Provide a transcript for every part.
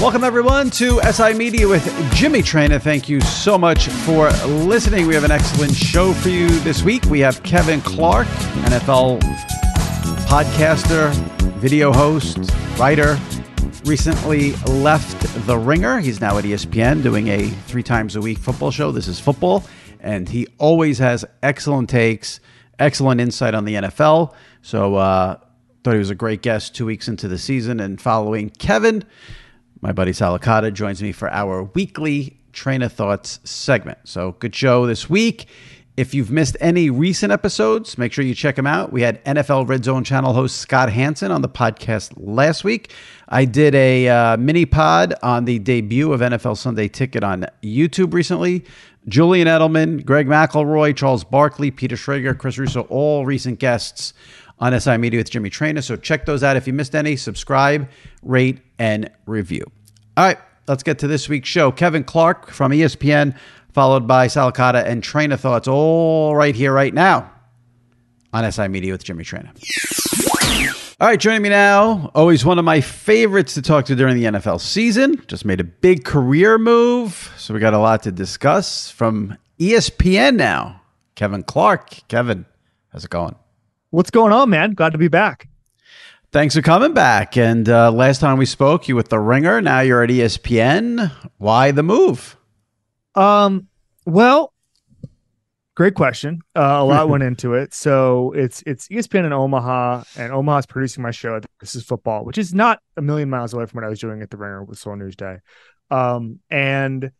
Welcome, everyone, to SI Media with Jimmy Traina. Thank you so much for listening. We have an excellent show for you this week. We have Kevin Clark, NFL podcaster, video host, writer, recently left The Ringer. He's now at ESPN doing a 3 times a week football show, This Is Football, and he always has excellent takes, excellent insight on the NFL. So thought he was a great guest 2 weeks into the season and following Kevin. My buddy Salicata joins me for our weekly Train of Thoughts segment. So good show this week. If you've missed any recent episodes, make sure you check them out. We had NFL Red Zone channel host Scott Hansen on the podcast last week. I did a mini pod on the debut of NFL Sunday Ticket on YouTube recently. Julian Edelman, Greg McElroy, Charles Barkley, Peter Schrager, Chris Russo, all recent guests on SI Media with Jimmy Traina. So check those out. If you missed any, subscribe, rate, and review. All right, let's get to this week's show. Kevin Clark from ESPN, followed by Salicata and Traina Thoughts, all right here, right now on SI Media with Jimmy Traina. All right, joining me now, always one of my favorites to talk to during the NFL season. Just made a big career move, so we got a lot to discuss. From ESPN now, Kevin Clark. Kevin, how's it going? What's going on, man? Glad to be back. Thanks for coming back. And last time we spoke, you were with The Ringer. Now you're at ESPN. Why the move? Well, great question. A lot went into it. So it's ESPN in Omaha, and Omaha's producing my show. This Is Football, which is not a million miles away from what I was doing at The Ringer with Slow News Day. And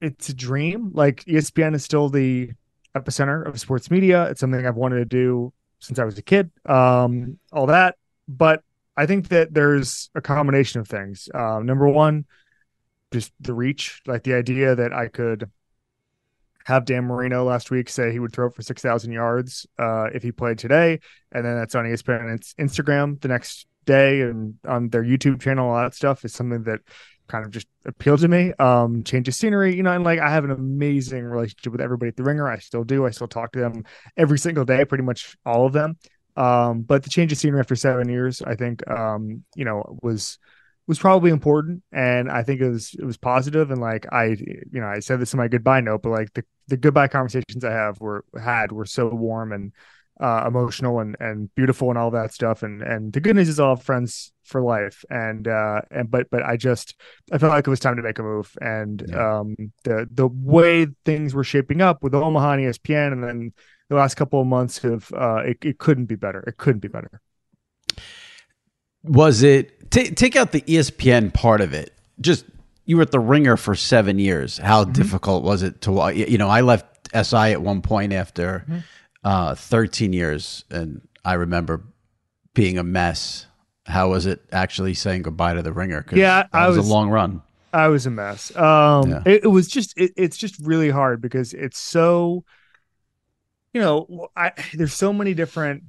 it's a dream. Like, ESPN is still the epicenter of sports media. It's something I've wanted to do since I was a kid, all that. But I think that there's a combination of things. Number one, just the reach, like the idea that I could have Dan Marino last week say he would throw for 6,000 yards if he played today. And then that's on ESPN's Instagram the next day and on their YouTube channel. All that stuff is something that kind of just appealed to me. Change of scenery, you know, and like, I have an amazing relationship with everybody at The Ringer. I still do. I still talk to them every single day, pretty much all of them. But the change of scenery after 7 years, I think, you know, was probably important. And I think it was positive. And like, I said this in my goodbye note, but like the goodbye conversations I had were so warm and emotional and beautiful and all that stuff. And the good news is all friends for life. But I felt like it was time to make a move. And yeah. The way things were shaping up with Omaha and ESPN, and then the last couple of months of it couldn't be better. It couldn't be better. Was it take out the ESPN part of it? Just, you were at The Ringer for 7 years. How difficult was it to, you know, I left SI at one point after 13 years, and I remember being a mess. How was it actually saying goodbye to The Ringer? 'Cause yeah, it was a long run. I was a mess. Yeah. It was just it's just really hard because it's so, you know, there's so many different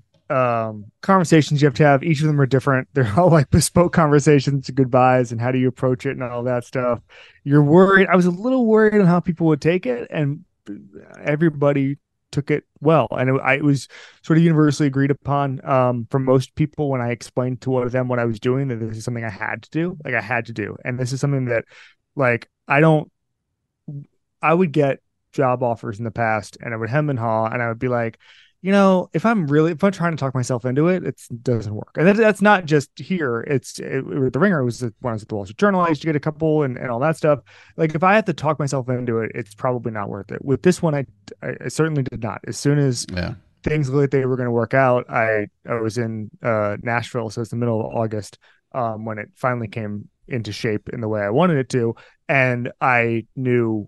conversations you have to have. Each of them are different. They're all like bespoke conversations, goodbyes, and how do you approach it and all that stuff. You're worried. I was a little worried on how people would take it, and everybody took it well. And it was sort of universally agreed upon from most people when I explained to them what I was doing, that this is something I had to do. Like I had to do. And this is something that like I would get job offers in the past and I would hem and haw and I would be like, you know, if I'm trying to talk myself into it, it doesn't work. And that's not just here. It, The Ringer, it was when I was at the Wall Street Journal, I used to get a couple and all that stuff. Like if I have to talk myself into it, it's probably not worth it. With this one, I certainly did not. As soon as things looked like they were going to work out, I was in Nashville. So it's the middle of August when it finally came into shape in the way I wanted it to. And I knew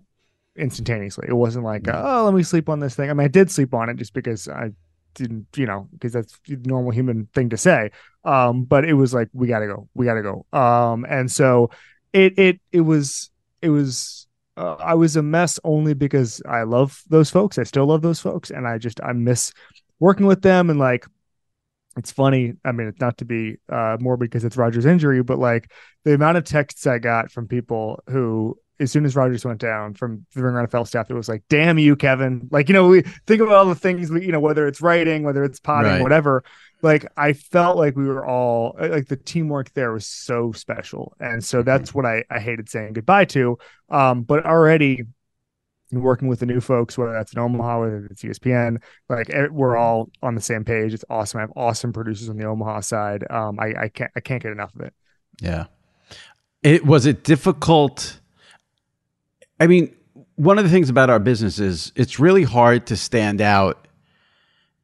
instantaneously. It wasn't like, oh, let me sleep on this thing. I mean, I did sleep on it just because I didn't, you know, because that's the normal human thing to say. But it was like, we gotta go. And so it was I was a mess only because I love those folks. I still love those folks, and I miss working with them. And like, it's funny. I mean, it's not to be morbid because it's Rodgers' injury, but like the amount of texts I got from people who, as soon as Rodgers went down, from the Ringer NFL staff, it was like, damn you, Kevin. Like, you know, we think about all the things, we, you know, whether it's writing, whether it's potting, whatever. Like, I felt like we were all, like the teamwork there was so special. And so that's what I hated saying goodbye to. But already working with the new folks, whether that's in Omaha, whether it's ESPN, like we're all on the same page. It's awesome. I have awesome producers on the Omaha side. I can't get enough of it. Yeah. Was it difficult? I mean, one of the things about our business is it's really hard to stand out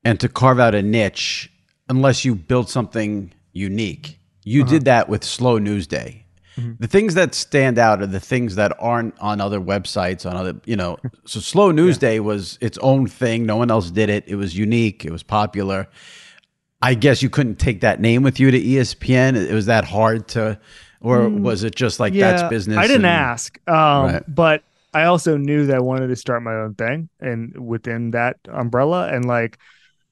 and to carve out a niche unless you build something unique. You did that with Slow News Day. Mm-hmm. The things that stand out are the things that aren't on other websites, on other, you know. So Slow News Day was its own thing. No one else did it. It was unique. It was popular. I guess you couldn't take that name with you to ESPN. It was that hard to... Or was it just like that's business? I didn't ask, but I also knew that I wanted to start my own thing and within that umbrella. And like,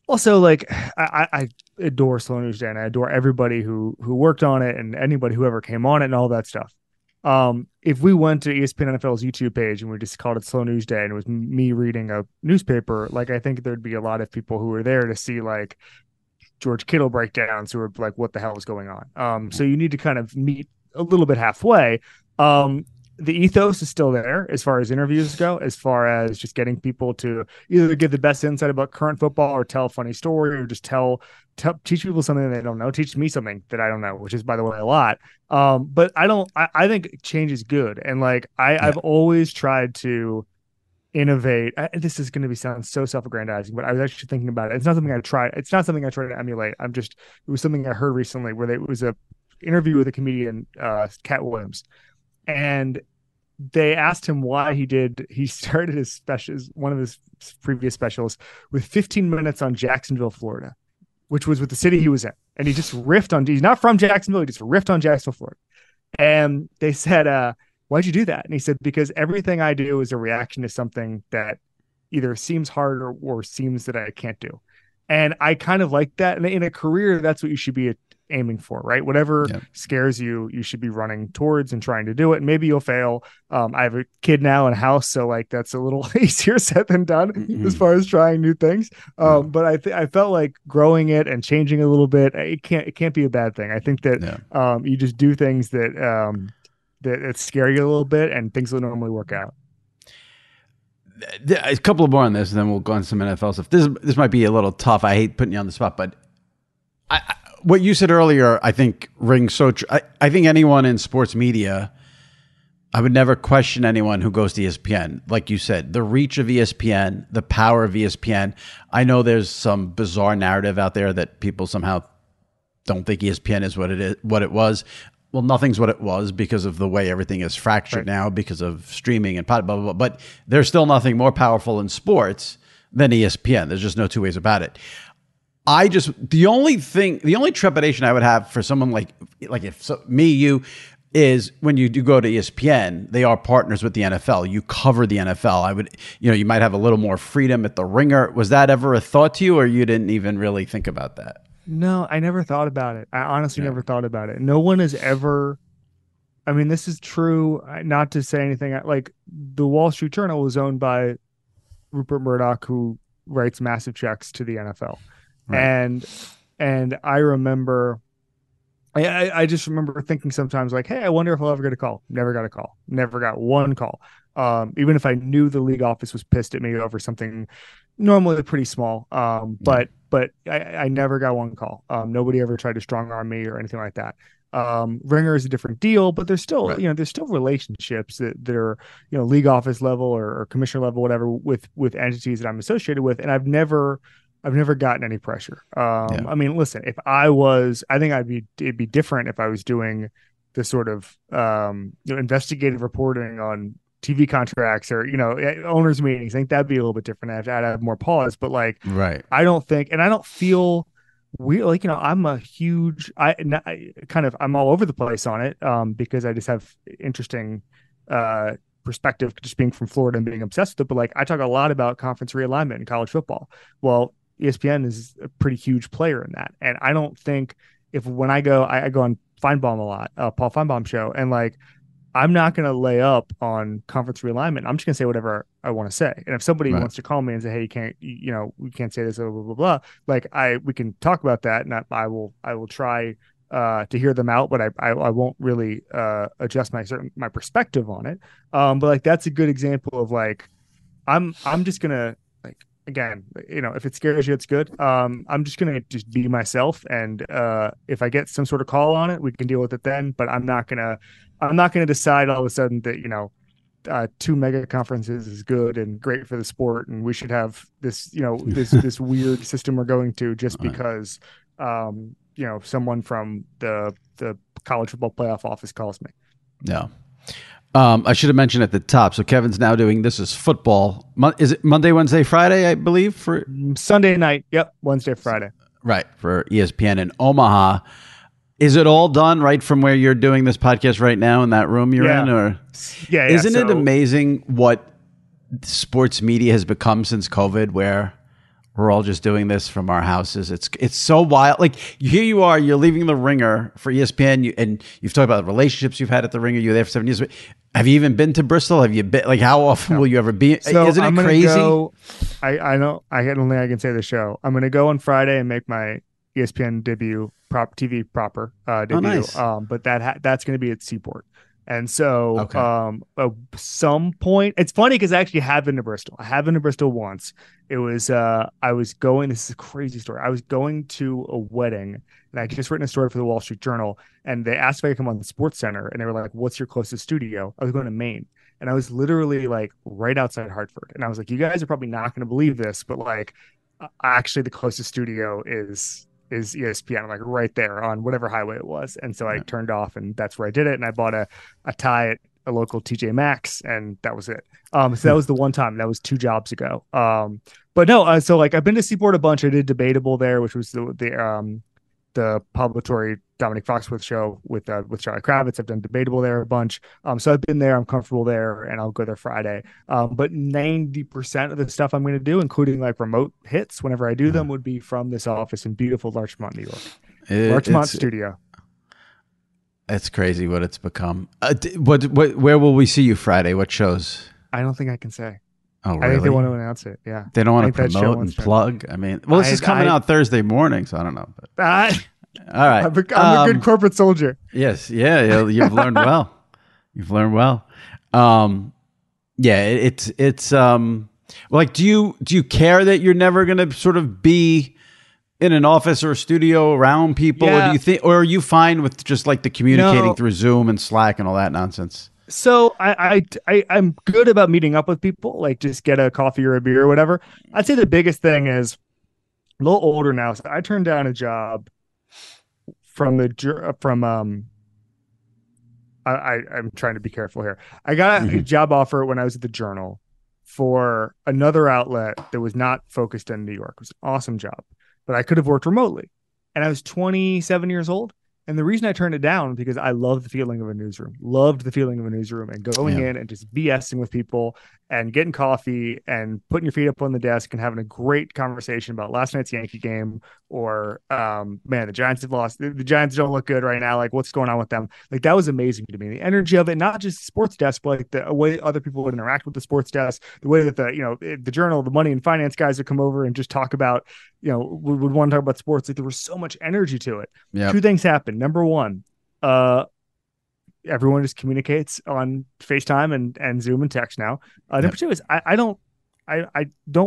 also like I adore Slow News Day, and I adore everybody who worked on it and anybody who ever came on it and all that stuff. If we went to ESPN NFL's YouTube page and we just called it Slow News Day and it was me reading a newspaper, like I think there'd be a lot of people who were there to see like George Kittle breakdowns who were like, what the hell is going on? So you need to kind of meet a little bit halfway. The ethos is still there as far as interviews go, as far as just getting people to either give the best insight about current football or tell a funny story or just teach people something they don't know. Teach me something that I don't know, which is, by the way, a lot. But I think change is good. And like, I've always tried to innovate. This is going to be sound so self-aggrandizing, but I was actually thinking about it. It's not something I tried. It's not something I tried to emulate. It was something I heard recently where it was a interview with a comedian, Cat Williams, and they asked him why he started his specials, one of his previous specials, with 15 minutes on Jacksonville, Florida, which was with the city he was in. And he just riffed on, he's not from Jacksonville. He just riffed on Jacksonville, Florida. And they said, why'd you do that? And he said, because everything I do is a reaction to something that either seems hard or seems that I can't do. And I kind of like that. And in a career, that's what you should be aiming for, right? Whatever scares you, you should be running towards and trying to do it. And maybe you'll fail. I have a kid now and a house, so like that's a little easier said than done as far as trying new things. But I felt like growing it and changing a little bit, it can't be a bad thing. I think that you just do things that it's scary a little bit and things will normally work out. A couple more on this and then we'll go on some NFL stuff. This might be a little tough. I hate putting you on the spot, but I what you said earlier, I think rings so true. I think anyone in sports media, I would never question anyone who goes to ESPN. Like you said, the reach of ESPN, the power of ESPN. I know there's some bizarre narrative out there that people somehow don't think ESPN is what it was. Well, nothing's what it was because of the way everything is fractured now because of streaming and blah, blah, blah. But there's still nothing more powerful in sports than ESPN. There's just no two ways about it. The only trepidation I would have for someone like if so, me, you, is when you do go to ESPN, they are partners with the NFL. You cover the NFL. I would, you might have a little more freedom at The Ringer. Was that ever a thought to you, or you didn't even really think about that? No, I never thought about it. I honestly never thought about it. No one has ever, I mean, this is true, not to say anything, like the Wall Street Journal was owned by Rupert Murdoch, who writes massive checks to the NFL. Right. And I remember, I just remember thinking sometimes like, hey, I wonder if I'll ever get a call. Never got a call. Never got one call. Even if I knew the league office was pissed at me over something normally pretty small. But I never got one call. Nobody ever tried to strong arm me or anything like that. Ringer is a different deal, but there's still, there's still relationships that are, league office level or commissioner level, whatever, with entities that I'm associated with. And I've never gotten any pressure. I mean, listen, if I was, I think it'd be different if I was doing this sort of, investigative reporting on TV contracts or, owners meetings. I think that'd be a little bit different. I'd have more pause, but like, right. I don't think, and I don't feel weird. Like, I'm a huge, I'm all over the place on it. Because I just have interesting, perspective just being from Florida and being obsessed with it. But like, I talk a lot about conference realignment in college football. Well, ESPN is a pretty huge player in that. And I don't think if when I go on Feinbaum a lot, Paul Feinbaum show, and like, I'm not going to lay up on conference realignment. I'm just going to say whatever I want to say. And if somebody wants to call me and say, hey, we can't say this, blah, blah, blah, blah. Like we can talk about that. And I will try to hear them out, but I won't really adjust my perspective on it. But like, that's a good example of like, I'm just going to like, again, if it scares you, it's good. I'm just going to just be myself. And if I get some sort of call on it, we can deal with it then, but I'm not going to decide all of a sudden that, two mega conferences is good and great for the sport. And we should have this, this weird system we're going to just because, someone from the college football playoff office calls me. Yeah. I should have mentioned at the top. So Kevin's now doing This Is Football. Is it Monday, Wednesday, Friday, I believe? For Sunday night. Yep. Wednesday, Friday. Right. For ESPN in Omaha. Is it all done right from where you're doing this podcast right now in that room you're in? Or isn't it amazing what sports media has become since COVID, where we're all just doing this from our houses? It's so wild. Like here you are, you're leaving The Ringer for ESPN, and you've talked about the relationships you've had at The Ringer. You were there for 7 years. Have you even been to Bristol? Have you been? Like, how often will you ever be? So isn't it crazy? Go, I don't think I can say the show. I'm going to go on Friday and make my ESPN debut. Debut. Oh, nice. But that's going to be at Seaport, and so at some point, it's funny because I actually have been to Bristol. I have been to Bristol once. It was I was going. This is a crazy story. I was going to a wedding, and I had just written a story for the Wall Street Journal, and they asked if I could come on the Sports Center, and they were like, "What's your closest studio?" I was going to Maine, and I was literally like right outside Hartford, and I was like, "You guys are probably not going to believe this, but like, actually, the closest studio is ESPN, like right there on whatever highway it was." And so I turned off, and that's where I did it. And I bought a tie at a local TJ Maxx, and that was it. So that was the one time. That was 2 jobs ago. But no, so like I've been to Seaport a bunch. I did Debatable there, which was the Paul Blatore, Dominic Foxworth show with Charlie Kravitz. I've done Debatable there a bunch. So I've been there. I'm comfortable there, and I'll go there Friday. But 90% of the stuff I'm going to do, including like remote hits, whenever I do them, would be from this office in beautiful Larchmont, New York. Larchmont studio. It's crazy what it's become. Where will we see you Friday? What shows? I don't think I can say. Oh, really? I think they want to announce it. Yeah, they don't want to promote and plug. I mean, well, this is coming out Thursday morning, so I don't know. But all right, I'm a good corporate soldier. Yes, you've learned well. You've learned well. Like, do you care that you're never going to sort of be in an office or a studio around people, or do you think, or are you fine with just like the communicating through Zoom and Slack and all that nonsense? So I'm good about meeting up with people, like just get a coffee or a beer or whatever. I'd say the biggest thing is I'm a little older now. So I turned down a job I'm trying to be careful here. I got a job offer when I was at the Journal for another outlet that was not focused in New York. It was an awesome job, but I could have worked remotely, and I was 27 years old. And the reason I turned it down, because I loved the feeling of a newsroom, and going in and just BSing with people and getting coffee and putting your feet up on the desk and having a great conversation about last night's Yankee game, or, man, the Giants have lost. The Giants don't look good right now. Like, what's going on with them? Like, that was amazing to me. The energy of it, not just sports desk, but like the way other people would interact with the sports desk, the way that the, you know, the Journal, the money and finance guys would come over and just talk about, you know, would want to talk about sports. Like, there was so much energy to it. Yep. Two things happened. Number one, everyone just communicates on FaceTime and Zoom and text now. Number two is I don't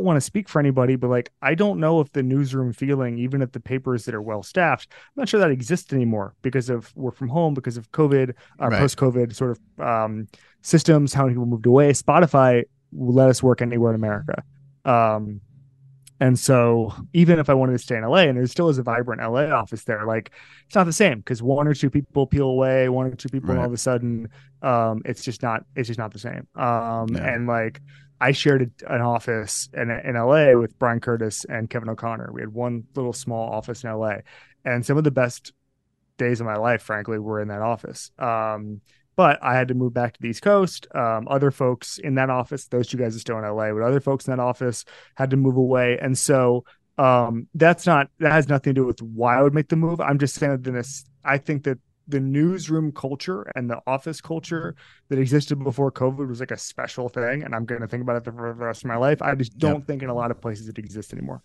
want to speak for anybody, but like, I don't know if the newsroom feeling, even at the papers that are well staffed, I'm not sure that exists anymore because of work from home, because of COVID, post COVID sort of systems, how many people moved away. Spotify will let us work anywhere in America. And so even if I wanted to stay in LA, and there still is a vibrant LA office there, like, it's not the same because one or two people peel away, and all of a sudden it's just not the same. And like, I shared an office in LA with Brian Curtis and Kevin O'Connor. We had one little small office in LA, and some of the best days of my life, frankly, were in that office. But I had to move back to the East Coast. Other folks in that office, those two guys are still in LA, but other folks in that office had to move away. And so that has nothing to do with why I would make the move. I'm just saying that I think that the newsroom culture and the office culture that existed before COVID was like a special thing. And I'm going to think about it for the rest of my life. I just don't think in a lot of places it exists anymore.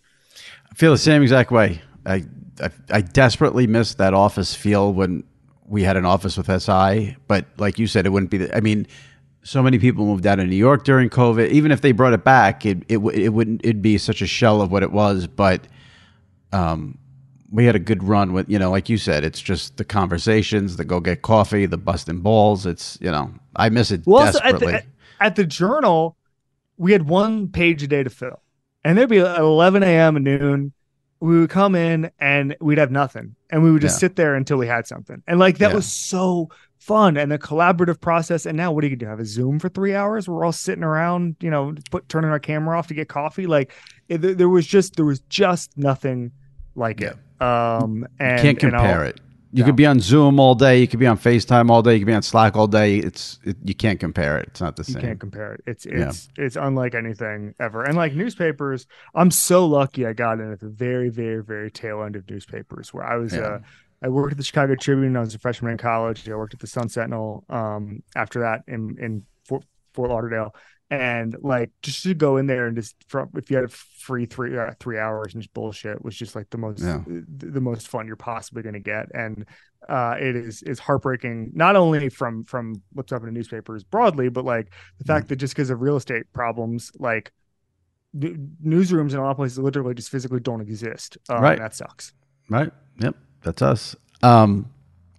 I feel the same exact way. I desperately miss that office feel when we had an office with SI, but like you said, it wouldn't be so many people moved out of New York during COVID. Even if they brought it back, it wouldn't, it'd be such a shell of what it was. But we had a good run with, like you said, it's just the conversations, the go get coffee, the busting balls. It's, I miss it desperately. Also at the Journal, we had one page a day to fill, and there'd be 11 a.m. and noon. We would come in and we'd have nothing, and we would just sit there until we had something. And like, that was so fun, and the collaborative process. And now what do you do? Have a Zoom for 3 hours? We're all sitting around, turning our camera off to get coffee. Like, there was just nothing like it. And you can't compare it. You could be on Zoom all day. You could be on FaceTime all day. You could be on Slack all day. You can't compare it. It's not the same. You can't compare it. It's unlike anything ever. And like newspapers, I'm so lucky I got in at the very, very, very tail end of newspapers, where I was I worked at the Chicago Tribune. I was a freshman in college. I worked at the Sun Sentinel after that in Fort Lauderdale. And like, just to go in there and just if you had a free 3 hours and just bullshit, was just like the most fun you're possibly going to get. And it's heartbreaking, not only from what's up in the newspapers broadly, but like the fact that just because of real estate problems, like newsrooms in a lot of places literally just physically don't exist. And that sucks. Right. Yep. That's us. One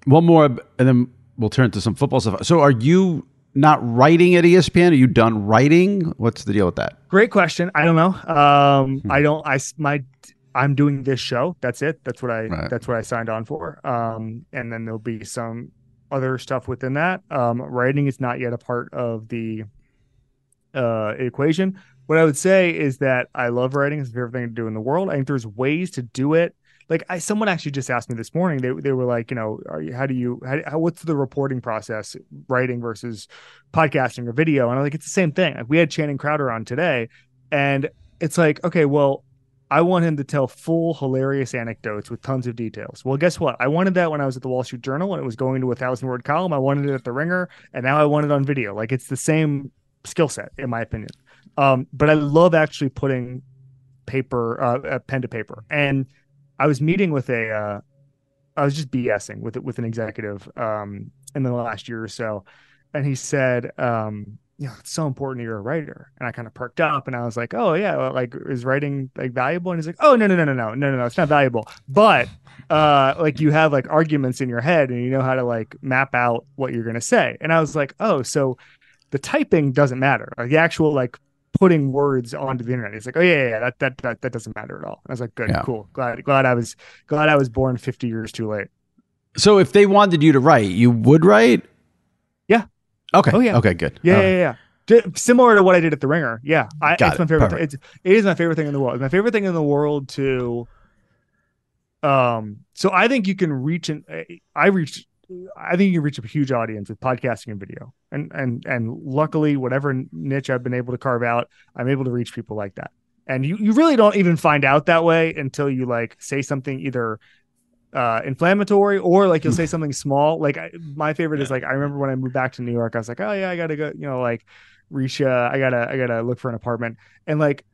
more, and then we'll turn to some football stuff. So are you not writing at ESPN? Are you done writing? What's the deal with that? Great question. I don't know. I'm doing this show. That's it. That's what I signed on for. And then there'll be some other stuff within that. Writing is not yet a part of the equation. What I would say is that I love writing. It's my favorite thing to do in the world. I think there's ways to do it. Like, someone actually just asked me this morning. They were like, what's the reporting process, writing versus podcasting or video? And I'm like, it's the same thing. Like, we had Channing Crowder on today, and it's like, okay, well, I want him to tell full, hilarious anecdotes with tons of details. Well, guess what? I wanted that when I was at the Wall Street Journal, and it was going to a 1,000-word column. I wanted it at the Ringer, and now I want it on video. Like, it's the same skill set, in my opinion. But I love actually putting pen to paper. And I was meeting with I was just BSing with an executive in the last year or so. And he said, it's so important you're a writer. And I kind of perked up, and I was like, oh yeah, like, is writing like valuable? And he's like, oh, no, it's not valuable. But like, you have like arguments in your head, and you know how to like map out what you're going to say. And I was like, oh, so the typing doesn't matter. Like, the actual like putting words onto the internet. He's like, oh yeah, that doesn't matter at all. And I was like, good, cool. Glad I was born 50 years too late. So if they wanted you to write, you would write? Yeah. Okay. Oh yeah. Okay, good. Yeah, similar to what I did at the Ringer. Yeah. It's my favorite thing. It is my favorite thing in the world. It's my favorite thing in the world to So I think you can reach I think you can reach a huge audience with podcasting and video. And luckily, whatever niche I've been able to carve out, I'm able to reach people like that. And you really don't even find out that way until you like say something either inflammatory or like you'll say something small. Like my favorite is like, I remember when I moved back to New York, I was like, oh yeah, I gotta go, you know, like Risha, I gotta look for an apartment. And like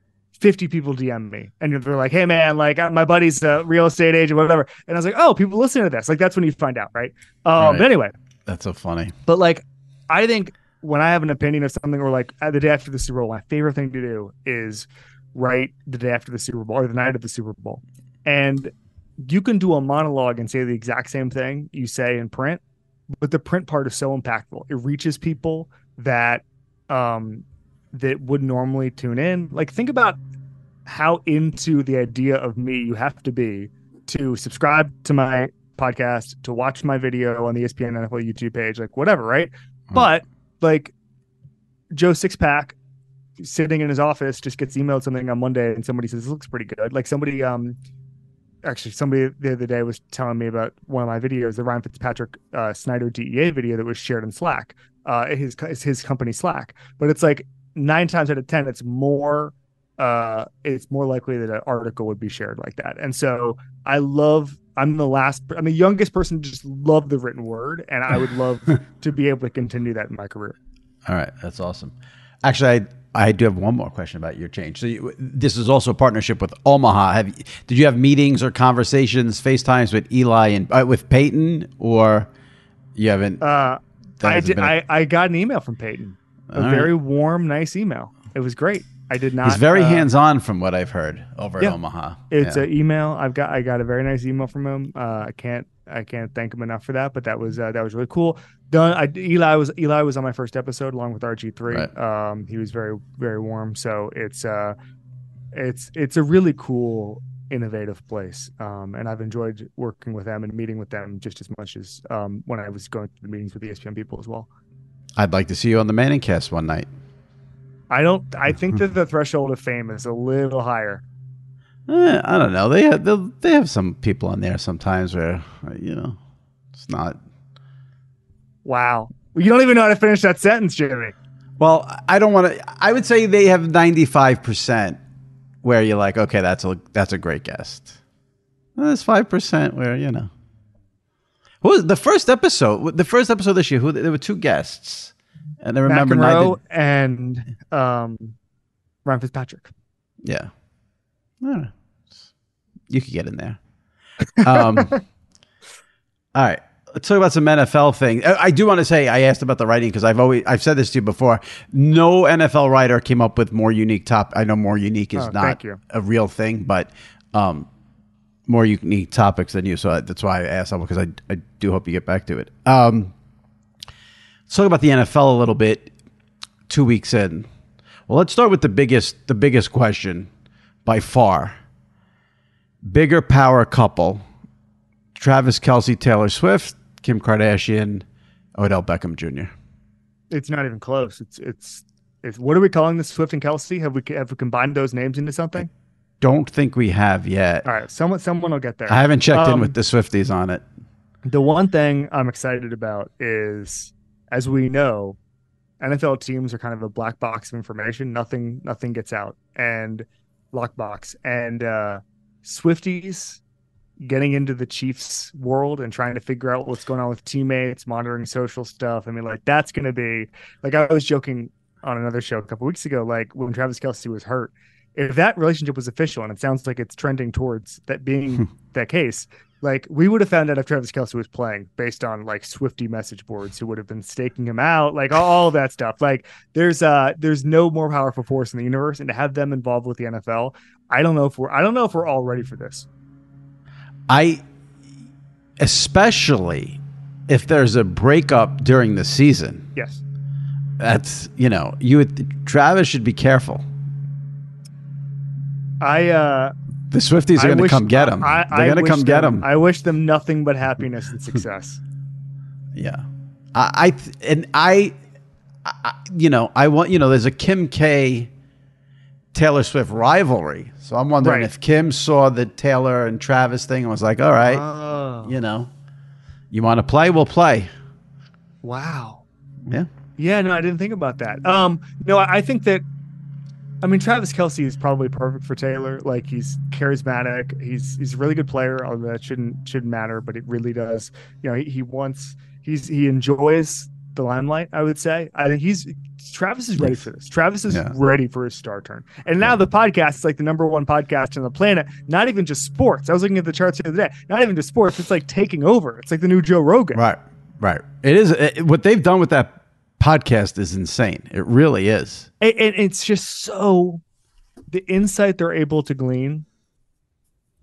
50 people DM me and they're like, hey man, like my buddy's a real estate agent, whatever. And I was like, oh, people listen to this. Like, that's when you find out. Right. Right. But anyway, that's so funny. But like, I think when I have an opinion of something or like the day after the Super Bowl, my favorite thing to do is write the day after the Super Bowl or the night of the Super Bowl. And you can do a monologue and say the exact same thing you say in print, but the print part is so impactful. It reaches people that, that would normally tune in. Like, think about how into the idea of me you have to be to subscribe to my podcast, to watch my video on the ESPN NFL YouTube page, like whatever, right? Mm-hmm. But like Joe Sixpack sitting in his office just gets emailed something on Monday and somebody says, this looks pretty good. Like somebody the other day was telling me about one of my videos, the Ryan Fitzpatrick Snyder DEA video that was shared in Slack. It's his company Slack. But it's like 9 times out of 10, it's more likely that an article would be shared like that. And so I'm the youngest person to just love the written word. And I would love to be able to continue that in my career. All right. That's awesome. Actually, I do have one more question about your change. So this is also a partnership with Omaha. Did you have meetings or conversations, FaceTimes with Eli and with Peyton, or you haven't? I got an email from Peyton. A very warm, nice email. It was great. I did not. He's very hands-on, from what I've heard over at Omaha. It's an email. I got a very nice email from him. I can't thank him enough for that. But that was really cool. Eli was on my first episode along with RG3. Right. He was very, very warm. So it's a really cool, innovative place. And I've enjoyed working with them and meeting with them just as much as when I was going to the meetings with the ESPN people as well. I'd like to see you on the Manning Cast one night. I think that the threshold of fame is a little higher. I don't know. They have some people on there sometimes where, you know, it's not. Wow. You don't even know how to finish that sentence, Jimmy. Well, I would say they have 95% where you're like, okay, that's a great guest. Well, there's 5% where, you know. Who was the first episode? The first episode this year. There were two guests, and I remember Matt and Ryan Fitzpatrick. Yeah, I don't know. You could get in there. All right, let's talk about some NFL things. I do want to say I asked about the writing because I've said this to you before. No NFL writer came up with more unique topic. I know more unique is not a real thing, but. More unique topics than you. So that's why I asked, because I do hope you get back to it. Let's talk about the NFL a little bit, 2 weeks in. Well, let's start with the biggest question by far. Bigger power couple, Travis Kelce, Taylor Swift, Kim Kardashian, Odell Beckham Jr. It's not even close. It's what are we calling this, Swift and Kelce? Have we combined those names into something? Don't think we have yet. All right, someone will get there. I haven't checked in with the Swifties on it. The one thing I'm excited about is, as we know, NFL teams are kind of a black box of information. Nothing gets out, and lockbox. And Swifties getting into the Chiefs world and trying to figure out what's going on with teammates, monitoring social stuff. I mean, like, that's going to be like, I was joking on another show a couple weeks ago, like when Travis Kelce was hurt. If that relationship was official, and it sounds like it's trending towards that being that case, like we would have found out if Travis Kelce was playing based on like Swiftie message boards who would have been staking him out, like all that stuff. Like there's no more powerful force in the universe, and to have them involved with the NFL, I don't know if we're all ready for this. Especially if there's a breakup during the season. Yes. That's, you know, Travis should be careful. The Swifties are going to come get him. They're going to come get him. I wish them nothing but happiness and success. Yeah. I want, you know, there's a Kim K Taylor Swift rivalry. So I'm wondering if Kim saw the Taylor and Travis thing and was like, all right, you know, you want to play? We'll play. Wow. Yeah. Yeah, no, I didn't think about that. No, I think that, I mean, Travis Kelce is probably perfect for Taylor. Like, he's charismatic. He's a really good player, although that shouldn't matter, but it really does. You know, he enjoys the limelight, I would say. I think Travis is ready for this. Travis is ready for his star turn. And now the podcast is like the #1 podcast on the planet. Not even just sports. I was looking at the charts the other day. Not even just sports. It's like taking over. It's like the new Joe Rogan. Right, right. It is. What they've done with that podcast is insane. It really is. And it's just so, the insight they're able to glean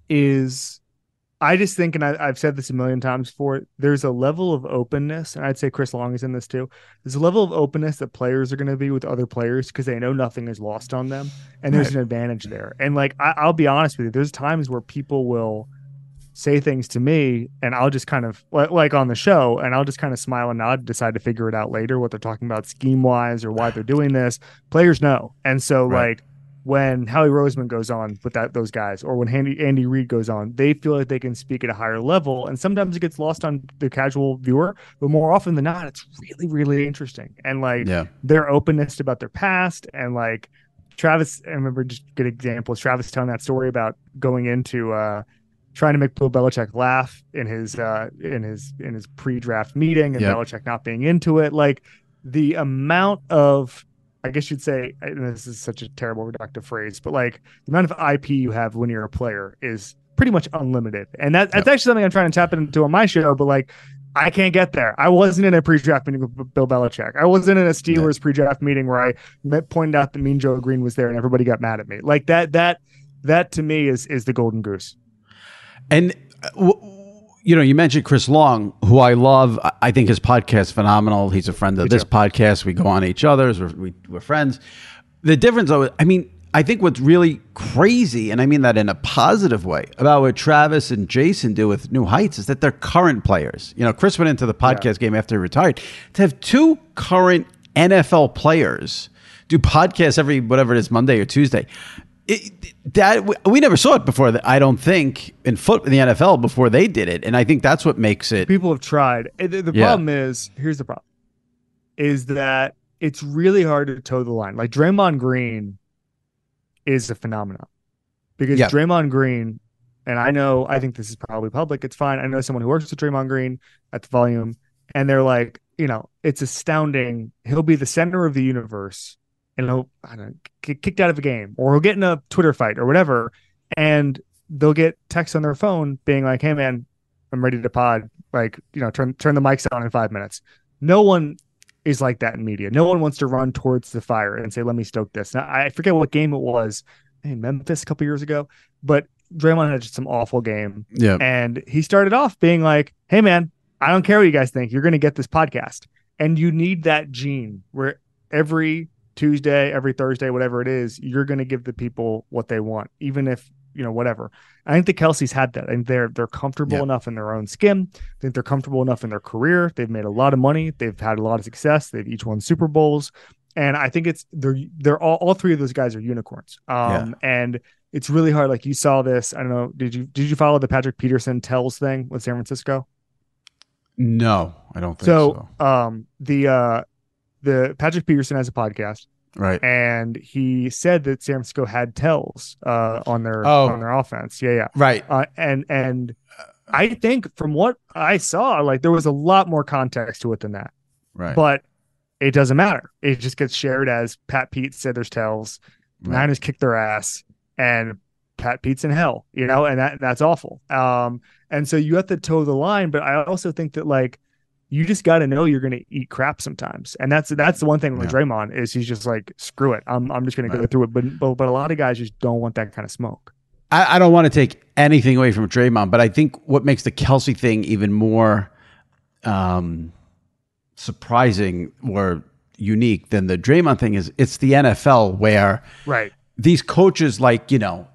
is, I just think, and I've said this a million times before, there's a level of openness, and I'd say Chris Long is in this too. There's a level of openness that players are going to be with other players because they know nothing is lost on them, and there's an advantage there. And like, I'll be honest with you, there's times where people will say things to me and I'll just kind of like on the show, and I'll just kind of smile and nod and decide to figure it out later what they're talking about scheme wise or why they're doing this. Players know. And so like when Howie Roseman goes on with those guys, or when Andy Reid goes on, they feel like they can speak at a higher level. And sometimes it gets lost on the casual viewer, but more often than not, it's really, really interesting. And like their openness about their past, and like Travis, I remember just good examples. Travis telling that story about going into, trying to make Bill Belichick laugh in his pre-draft meeting, and Belichick not being into it. Like the amount of, I guess you'd say, and this is such a terrible reductive phrase, but like the amount of IP you have when you're a player is pretty much unlimited. And that's actually something I'm trying to tap into on my show, but like, I can't get there. I wasn't in a pre-draft meeting with Bill Belichick. I wasn't in a Steelers pre-draft meeting where I pointed out that Mean Joe Green was there and everybody got mad at me. Like that to me is the golden goose. And, you know, you mentioned Chris Long, who I love. I think his podcast is phenomenal. He's a friend of this podcast. We go on each other's. We're friends. The difference, though, I mean, I think what's really crazy, and I mean that in a positive way, about what Travis and Jason do with New Heights is that they're current players. You know, Chris went into the podcast game after he retired. To have two current NFL players do podcasts every, whatever it is, Monday or Tuesday, we never saw it before. I don't think in the NFL before they did it, and I think that's what makes it. People have tried. The problem is, here's the problem: is that it's really hard to toe the line. Like Draymond Green is a phenomenon because Draymond Green, and I think this is probably public. It's fine. I know someone who works with Draymond Green at the Volume, and they're like, you know, it's astounding. He'll be the center of the universe, and he'll get kicked out of a game, or he'll get in a Twitter fight or whatever, and they'll get texts on their phone being like, hey man, I'm ready to pod, like, you know, turn the mics on in 5 minutes. No one is like that in media. No one wants to run towards the fire and say, let me stoke this. Now I forget what game it was in Memphis a couple years ago, but Draymond had just some awful game, and he started off being like, hey man, I don't care what you guys think, you're going to get this podcast. And you need that gene where every Tuesday, every Thursday, whatever it is, you're going to give the people what they want, even if, you know, whatever. I think the Kelce's had that, and they're comfortable enough in their own skin. I think they're comfortable enough in their career. They've made a lot of money. They've had a lot of success. They've each won Super Bowls, and I think it's they're all three of those guys are unicorns. And it's really hard. Like you saw this. I don't know. Did you follow the Patrick Peterson tells thing with San Francisco? No, I don't think so. The Patrick Peterson has a podcast, right? And he said that San Francisco had tells on their offense. Yeah, yeah, right. And I think from what I saw, like there was a lot more context to it than that, right? But it doesn't matter. It just gets shared as Pat Pete said there's tells. Right. Niners kicked their ass, and Pat Pete's in hell, you know, and that's awful. And so you have to toe the line, but I also think that like, you just got to know you're going to eat crap sometimes. And that's the one thing with Draymond is he's just like, screw it. I'm just going to go through it. But a lot of guys just don't want that kind of smoke. I don't want to take anything away from Draymond, but I think what makes the Kelce thing even more surprising or unique than the Draymond thing is it's the NFL where these coaches, like, you know,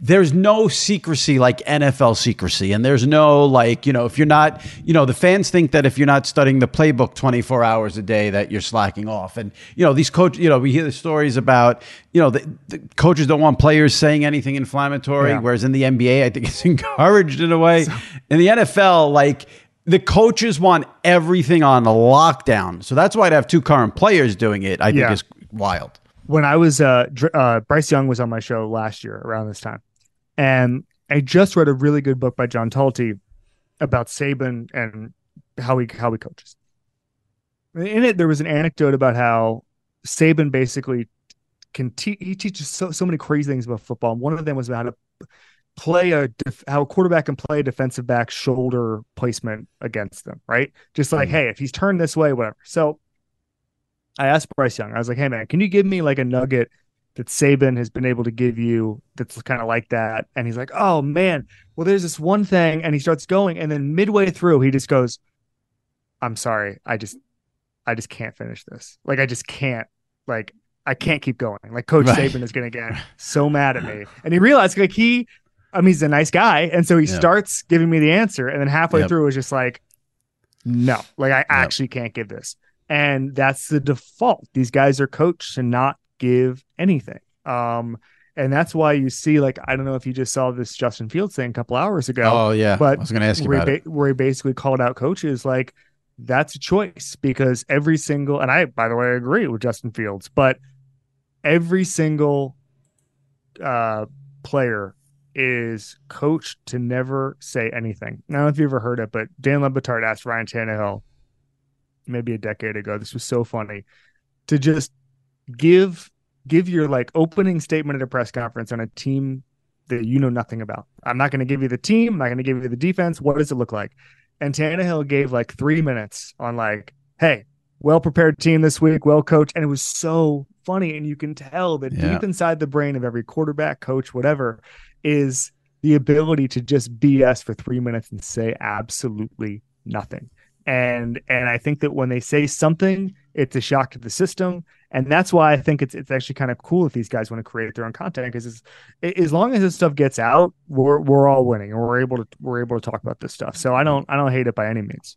There's no secrecy like NFL secrecy, and there's no like, you know, if you're not, you know, the fans think that if you're not studying the playbook 24 hours a day that you're slacking off. And, you know, these coaches, you know, we hear the stories about, you know, the coaches don't want players saying anything inflammatory, whereas in the NBA, I think it's encouraged in a way. In the NFL, like, the coaches want everything on lockdown. So that's why to have two current players doing it, I think is wild. When I was, Bryce Young was on my show last year around this time, and I just read a really good book by John Talty about Saban and how he coaches. In it, there was an anecdote about how Saban basically he teaches so many crazy things about football. And one of them was about how a quarterback can play a defensive back shoulder placement against them, right? Just like, hey, if he's turned this way, whatever. So I asked Bryce Young, I was like, hey man, can you give me like a nugget that Saban has been able to give you that's kind of like that? And he's like, oh man, well, there's this one thing, and he starts going, and then midway through he just goes, I'm sorry, I just can't finish this. Like, I just can't, like, I can't keep going. Like, Coach Saban is going to get so mad at me. And he realized, like, he's a nice guy. And so he starts giving me the answer. And then halfway through it was just like, no, like, I actually can't give this. And that's the default. These guys are coached to not give anything. And that's why you see, like, I don't know if you just saw this Justin Fields thing a couple hours ago. Oh yeah. But I was going to ask you about it. Where he basically called out coaches, like, that's a choice, because every single, and I, by the way, I agree with Justin Fields, but every single player is coached to never say anything. I don't know if you've ever heard it, but Dan Le Batard asked Ryan Tannehill maybe a decade ago, this was so funny, to just give your, like, opening statement at a press conference on a team that you know nothing about. I'm not going to give you the team. I'm not going to give you the defense. What does it look like? And Tannehill gave like 3 minutes on, like, hey, well-prepared team this week, well-coached. And it was so funny. And you can tell that deep inside the brain of every quarterback, coach, whatever, is the ability to just BS for 3 minutes and say absolutely nothing. And I think that when they say something, it's a shock to the system. And that's why I think it's actually kind of cool if these guys want to create their own content, because as long as this stuff gets out, we're all winning, and we're able to talk about this stuff. So I don't hate it by any means.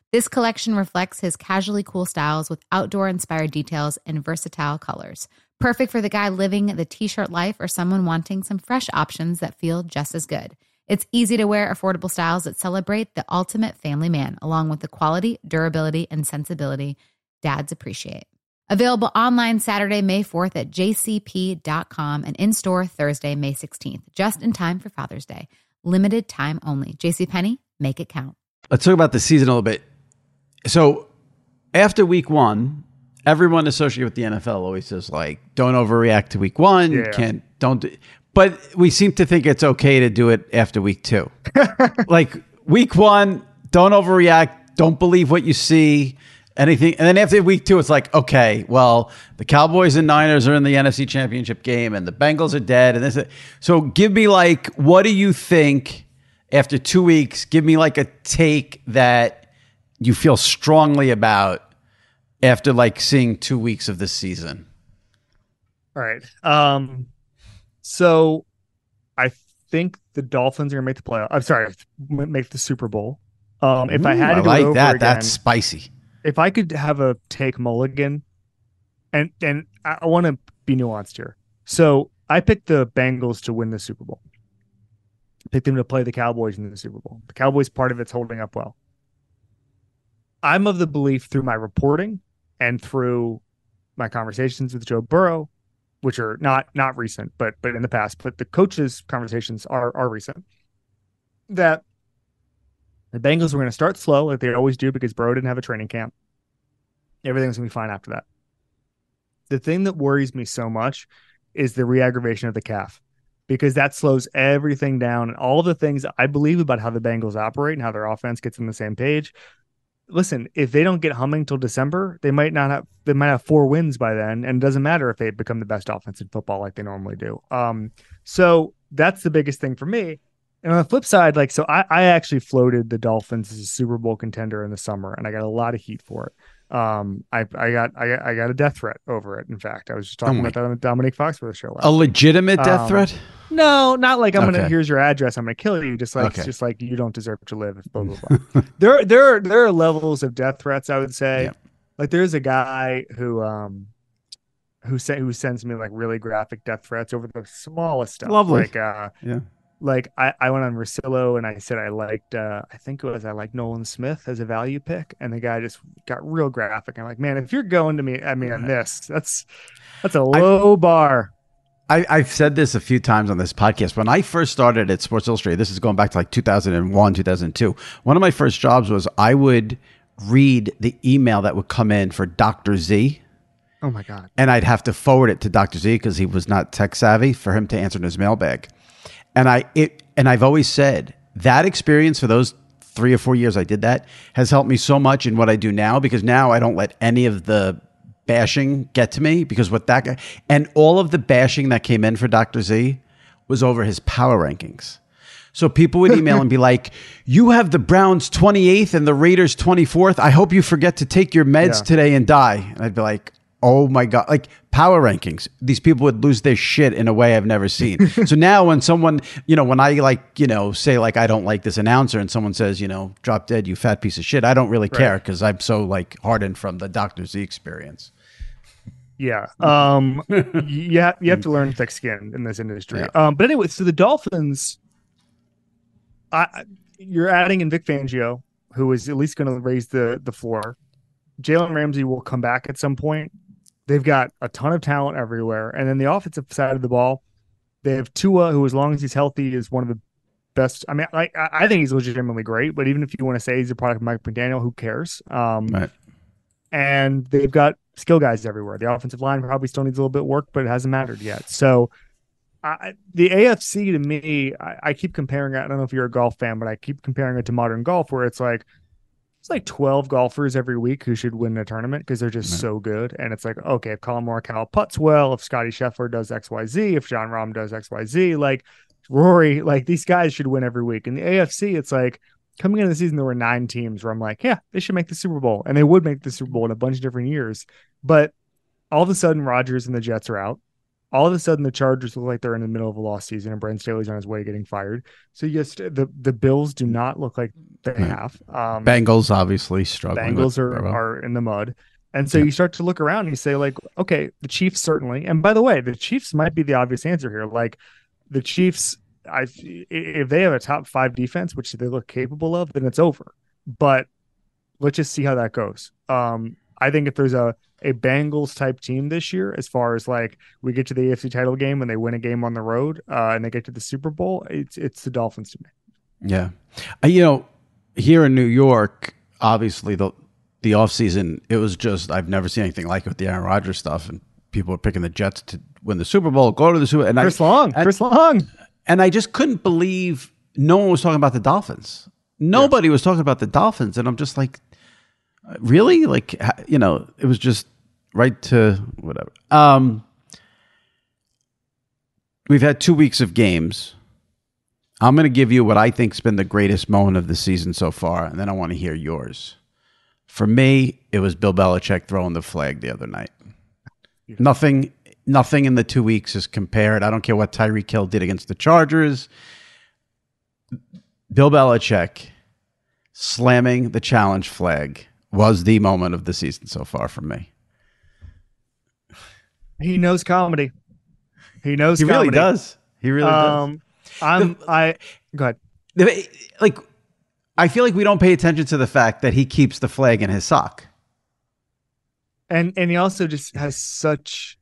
This collection reflects his casually cool styles with outdoor-inspired details and versatile colors. Perfect for the guy living the t-shirt life or someone wanting some fresh options that feel just as good. It's easy to wear affordable styles that celebrate the ultimate family man, along with the quality, durability, and sensibility dads appreciate. Available online Saturday, May 4th at jcp.com and in-store Thursday, May 16th, just in time for Father's Day. Limited time only. JCPenney, make it count. Let's talk about the season a little bit. So after week 1, everyone associated with the NFL always says, like, don't overreact to week 1. But we seem to think it's okay to do it after week 2. Like, week 1, don't overreact. Don't believe what you see, anything. And then after week 2, it's like, okay, well, the Cowboys and Niners are in the NFC Championship game and the Bengals are dead. And this, so give me, like, what do you think after 2 weeks, give me like a take that you feel strongly about after like seeing 2 weeks of this season. All right. So I think the Dolphins are going to make the playoff. I'm sorry, make the Super Bowl. If I had to go over that, again, that's spicy. If I could have a take mulligan, and I want to be nuanced here. So I picked the Bengals to win the Super Bowl. I picked them to play the Cowboys in the Super Bowl. The Cowboys part of it's holding up well. I'm of the belief through my reporting and through my conversations with Joe Burrow, which are not recent, but in the past, but the coaches' conversations are recent, that the Bengals were going to start slow like they always do because Burrow didn't have a training camp. Everything's going to be fine after that. The thing that worries me so much is the re-aggravation of the calf, because that slows everything down, and all the things I believe about how the Bengals operate and how their offense gets on the same page. Listen, if they don't get humming till December, they might have 4 wins by then, and it doesn't matter if they become the best offense in football like they normally do. So that's the biggest thing for me. And on the flip side, like, so I actually floated the Dolphins as a Super Bowl contender in the summer, and I got a lot of heat for it. I got a death threat over it. In fact, I was just talking about that on the Dominique Foxworth show. A legitimate death threat? No, not like I'm gonna. Here's your address. I'm gonna kill you. Just like it's just like you don't deserve to live. Blah blah blah. there are levels of death threats. I would say, like there's a guy who sends me like really graphic death threats over the smallest stuff. Lovely. Like Like I went on Russillo and I said I liked I liked Nolan Smith as a value pick, and the guy just got real graphic. I'm like, man, if you're going to me, I mean, on this, that's a low bar. I've said this a few times on this podcast. When I first started at Sports Illustrated, this is going back to like 2001, 2002. One of my first jobs was I would read the email that would come in for Dr. Z. Oh my God! And I'd have to forward it to Dr. Z because he was not tech savvy for him to answer in his mailbag. And I've always said that experience for those 3 or 4 years I did that has helped me so much in what I do now, because now I don't let any of the bashing get to me, because what that guy and all of the bashing that came in for Dr. Z was over his power rankings. So people would email and be like, you have the Browns 28th and the Raiders 24th. I hope you forget to take your meds today and die. And I'd be like, oh my God, like power rankings. These people would lose their shit in a way I've never seen. So now when someone, when I say like, I don't like this announcer, and someone says, drop dead, you fat piece of shit, I don't really care because I'm so like hardened from the Dr. Z experience. Yeah. You have to learn thick skin in this industry. Yeah. But anyway, so the Dolphins, you're adding in Vic Fangio, who is at least going to raise the floor. Jalen Ramsey will come back at some point. They've got a ton of talent everywhere. And then the offensive side of the ball, they have Tua, who, as long as he's healthy, is one of the best. I mean, I think he's legitimately great, but even if you want to say he's a product of Mike McDaniel, who cares? Right. And they've got skill guys everywhere. The offensive line probably still needs a little bit of work, but it hasn't mattered yet. So the AFC to me, I keep comparing it. I don't know if you're a golf fan, but I keep comparing it to modern golf, where it's like 12 golfers every week who should win a tournament because they're just so good. And it's like, okay, if Colin Morikawa putts well, if Scottie Scheffler does XYZ, if Jon Rahm does XYZ, like Rory, like these guys should win every week. In the AFC, it's like coming into the season, there were 9 teams where I'm like, yeah, they should make the Super Bowl. And they would make the Super Bowl in a bunch of different years. But all of a sudden, Rodgers and the Jets are out. All of a sudden, the Chargers look like they're in the middle of a lost season, and Brandon Staley's on his way to getting fired. So yes, the Bills do not look like they have. Bengals obviously struggling. Bengals are in the mud, and so you start to look around and you say, like, okay, the Chiefs certainly. And by the way, the Chiefs might be the obvious answer here. Like the Chiefs, if they have a top 5 defense, which they look capable of, then it's over. But let's just see how that goes. I think if there's a Bengals type team this year, as far as like we get to the AFC title game and they win a game on the road and they get to the Super Bowl, it's the Dolphins to me. Yeah. Here in New York, obviously the offseason, it was just, I've never seen anything like it with the Aaron Rodgers stuff, and people were picking the Jets to win the Super Bowl, go to the Super Bowl. And Chris Long. And I just couldn't believe no one was talking about the Dolphins. Nobody was talking about the Dolphins. And I'm just like, really? Like, it was just right to whatever. We've had 2 weeks of games. I'm going to give you what I think's been the greatest moment of the season so far, and then I want to hear yours. For me, it was Bill Belichick throwing the flag the other night. Yeah. Nothing in the 2 weeks is compared. I don't care what Tyreek Hill did against the Chargers. Bill Belichick slamming the challenge flag was the moment of the season so far for me. He knows comedy. He really does. He really does. Go ahead. Like, I feel like we don't pay attention to the fact that he keeps the flag in his sock. And he also just has such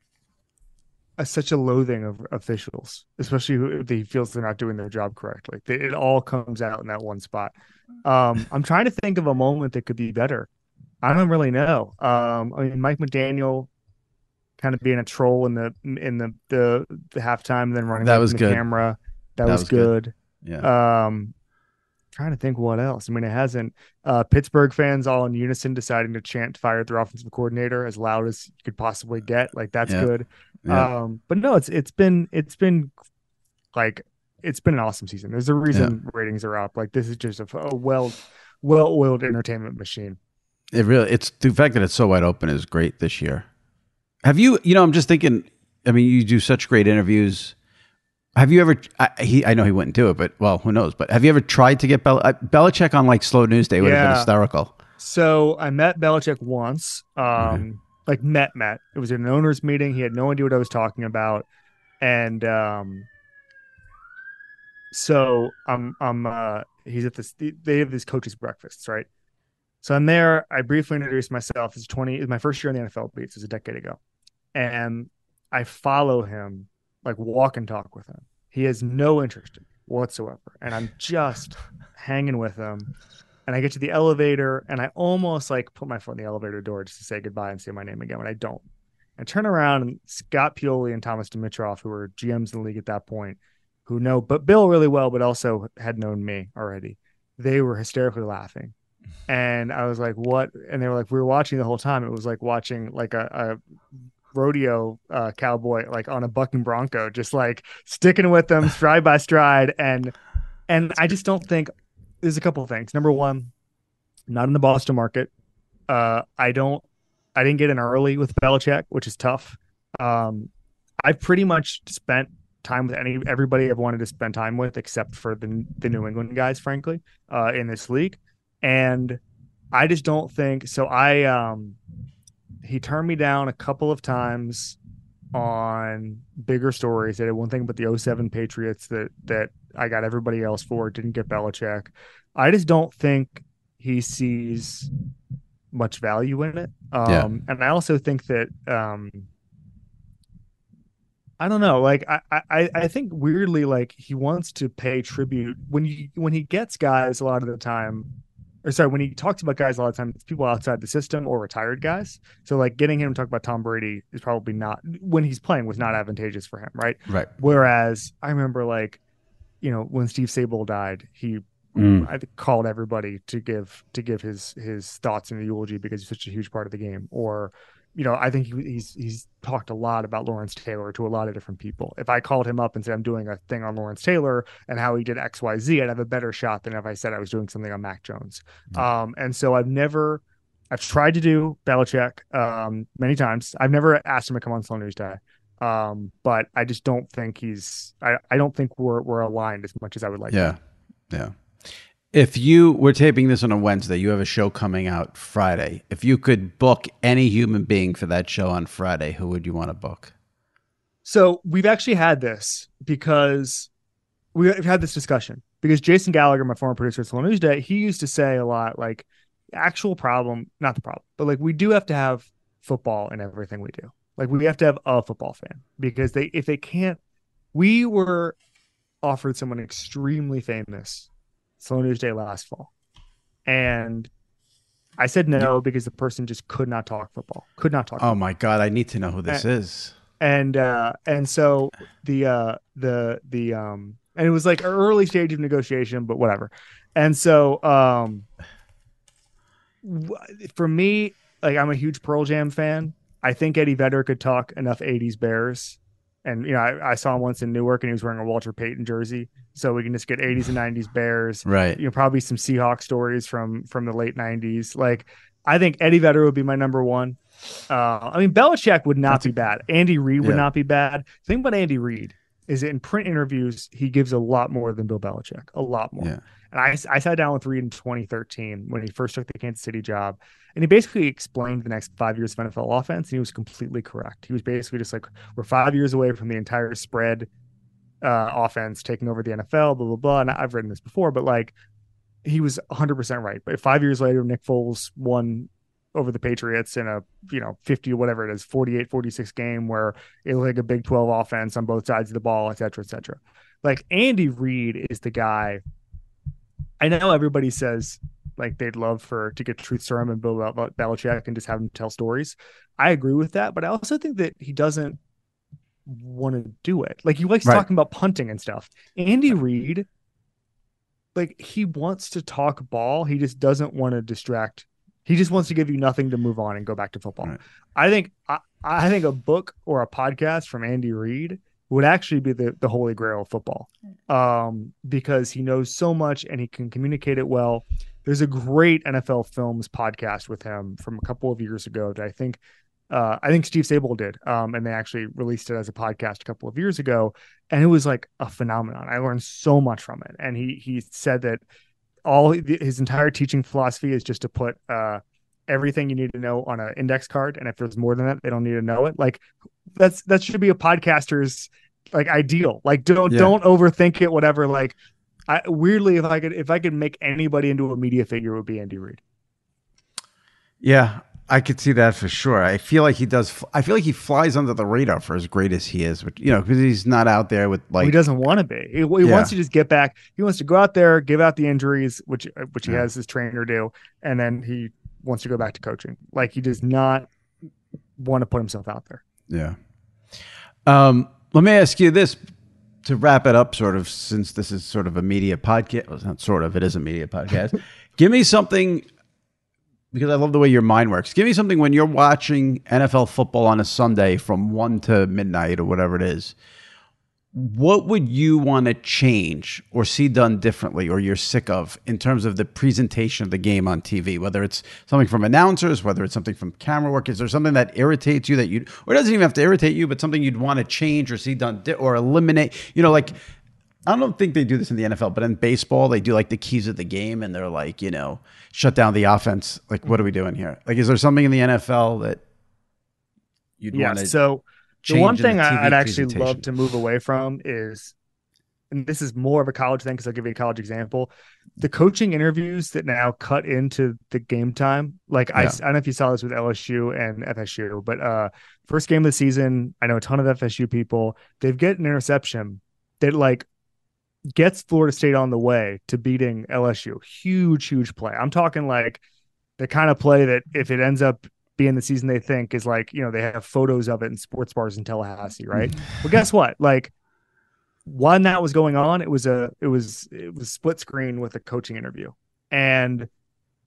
a loathing of officials, especially if he feels they're not doing their job correctly. It all comes out in that one spot. I'm trying to think of a moment that could be better. I don't really know. I mean, Mike McDaniel kind of being a troll in the halftime, then running up to the camera. That was good. Yeah. Trying to think what else. I mean, it hasn't. Pittsburgh fans all in unison deciding to chant "fire their offensive coordinator" as loud as you could possibly get. Like, that's good. Yeah. But no, it's been an awesome season. There's a reason ratings are up. Like, this is just a well-oiled entertainment machine. It's the fact that it's so wide open is great this year. I'm just thinking, I mean, you do such great interviews. Have you ever, I know he wouldn't do it, but well, who knows, but have you ever tried to get Belichick on like Slow News Day? Would have been hysterical. So I met Belichick once, met. It was an owner's meeting. He had no idea what I was talking about. And so I'm he's at this, they have these coaches breakfasts, right? So I'm there. I briefly introduced myself. It's my first year in the NFL beats. It was a decade ago. And I follow him, like walk and talk with him. He has no interest in me whatsoever. And I'm just hanging with him. And I get to the elevator, and I almost like put my foot in the elevator door just to say goodbye and say my name again, and I don't. I turn around, and Scott Pioli and Thomas Dimitroff, who were GMs in the league at that point, who know but Bill really well, but also had known me already. They were hysterically laughing. And I was like, what? And they were like, we were watching the whole time. It was like watching like a rodeo cowboy, like on a bucking bronco, just like sticking with them stride by stride. And I just don't think... There's a couple of things. Number one, not in the Boston market. I didn't get in early with Belichick, which is tough. I pretty much spent time with everybody I've wanted to spend time with, except for the New England guys, frankly, in this league. And I just don't think so. He turned me down a couple of times on bigger stories. They did one thing about the 2007 Patriots that I got everybody else for, didn't get Belichick. I just don't think he sees much value in it. And I also think that I don't know. Like I think weirdly, like he wants to pay tribute when he gets guys a lot of the time. Or sorry, when he talks about guys a lot of times, it's people outside the system or retired guys. So like getting him to talk about Tom Brady is probably not, when he's playing, was not advantageous for him, right? Right. Whereas I remember like, you know, when Steve Sable died, he I called everybody to give his thoughts and the eulogy because he's such a huge part of the game. Or, you know, I think he's talked a lot about Lawrence Taylor to a lot of different people. If I called him up and said, I'm doing a thing on Lawrence Taylor and how he did X, Y, Z, I'd have a better shot than if I said I was doing something on Mac Jones. And so I've tried to do Belichick many times. I've never asked him to come on Slow News Day. But I just don't think I don't think we're aligned as much as I would like. Yeah. To. Yeah. If you were taping this on a Wednesday, you have a show coming out Friday. If you could book any human being for that show on Friday, who would you want to book? So we've actually had this because we've had this discussion because Jason Gallagher, my former producer at Slow News Day, he used to say a lot like actual problem, not the problem, but like we do have to have football in everything we do. Like we have to have a football fan because we were offered someone extremely famous Slow News Day last fall. And I said no because the person just could not talk football. Oh my God. I need to know who this is. And so and it was like an early stage of negotiation, but whatever. And so for me, like I'm a huge Pearl Jam fan. I think Eddie Vedder could talk enough 80s Bears And, you know, I saw him once in Newark and he was wearing a Walter Payton jersey. So we can just get 80s and 90s Bears. Right. You know, probably some Seahawks stories from the late 90s. Like, I think Eddie Vedder would be my number one. I mean, Belichick would not be bad. Andy Reid would not be bad. The thing about Andy Reid is that in print interviews, he gives a lot more than Bill Belichick, a lot more. Yeah. And I sat down with Reid in 2013 when he first took the Kansas City job. And he basically explained the next 5 years of NFL offense, and he was completely correct. He was basically just like, we're 5 years away from the entire spread offense taking over the NFL, blah, blah, blah. And I've written this before, but like, he was 100% right. But 5 years later, Nick Foles won over the Patriots in a, you know, 50, whatever it is, 48, 46 game where it was like a Big 12 offense on both sides of the ball, et cetera, et cetera. Like, Andy Reid is the guy. I know everybody says like they'd love to get Truth Serum and Bill Belichick and just have him tell stories. I agree with that, but I also think that he doesn't want to do it. Like, he likes talking about punting and stuff. Andy Reid, like, he wants to talk ball. He just doesn't want to distract. He just wants to give you nothing to move on and go back to football. Right. I think a book or a podcast from Andy Reid would actually be the holy grail of football, because he knows so much and he can communicate it well. There's a great NFL Films podcast with him from a couple of years ago that I think Steve Sable did, and they actually released it as a podcast a couple of years ago, and it was like a phenomenon. I learned so much from it, and he said that his entire teaching philosophy is just to put everything you need to know on an index card, and if there's more than that, they don't need to know it. Like, that should be a podcaster's like ideal. Like, don't overthink it, whatever. Like, weirdly, if I could make anybody into a media figure, it would be Andy Reid. Yeah, I could see that for sure. I feel like he does. I feel like he flies under the radar for as great as he is, but, you know, because he's not out there with like, he doesn't want to be. He wants to just get back. He wants to go out there, give out the injuries, which he has his trainer do, and then he wants to go back to coaching. Like, he does not want to put himself out there. Yeah. Let me ask you this to wrap it up, sort of, since this is sort of a media podcast. Well, it's not sort of, it is a media podcast. Give me something, because I love the way your mind works. Give me something when you're watching NFL football on a Sunday from 1 to midnight or whatever it is. What would you want to change or see done differently, or you're sick of, in terms of the presentation of the game on TV, whether it's something from announcers, whether it's something from camera work? Is there something that irritates you or doesn't even have to irritate you, but something you'd want to change or see done or eliminate? You know, like, I don't think they do this in the NFL, but in baseball, they do like the keys of the game, and they're like, you know, shut down the offense. Like, what are we doing here? Like, is there something in the NFL that you'd want to? So, the one thing I'd actually love to move away from is, and this is more of a college thing because I'll give you a college example, the coaching interviews that now cut into the game time. Like, I don't know if you saw this with LSU and FSU, but first game of the season, I know a ton of FSU people, they've got an interception that like gets Florida State on the way to beating LSU. Huge, huge play. I'm talking like the kind of play that if it ends up being the season they think is like, you know, they have photos of it in sports bars in Tallahassee, right? Well, guess what? Like, when that was going on, it was split screen with a coaching interview, and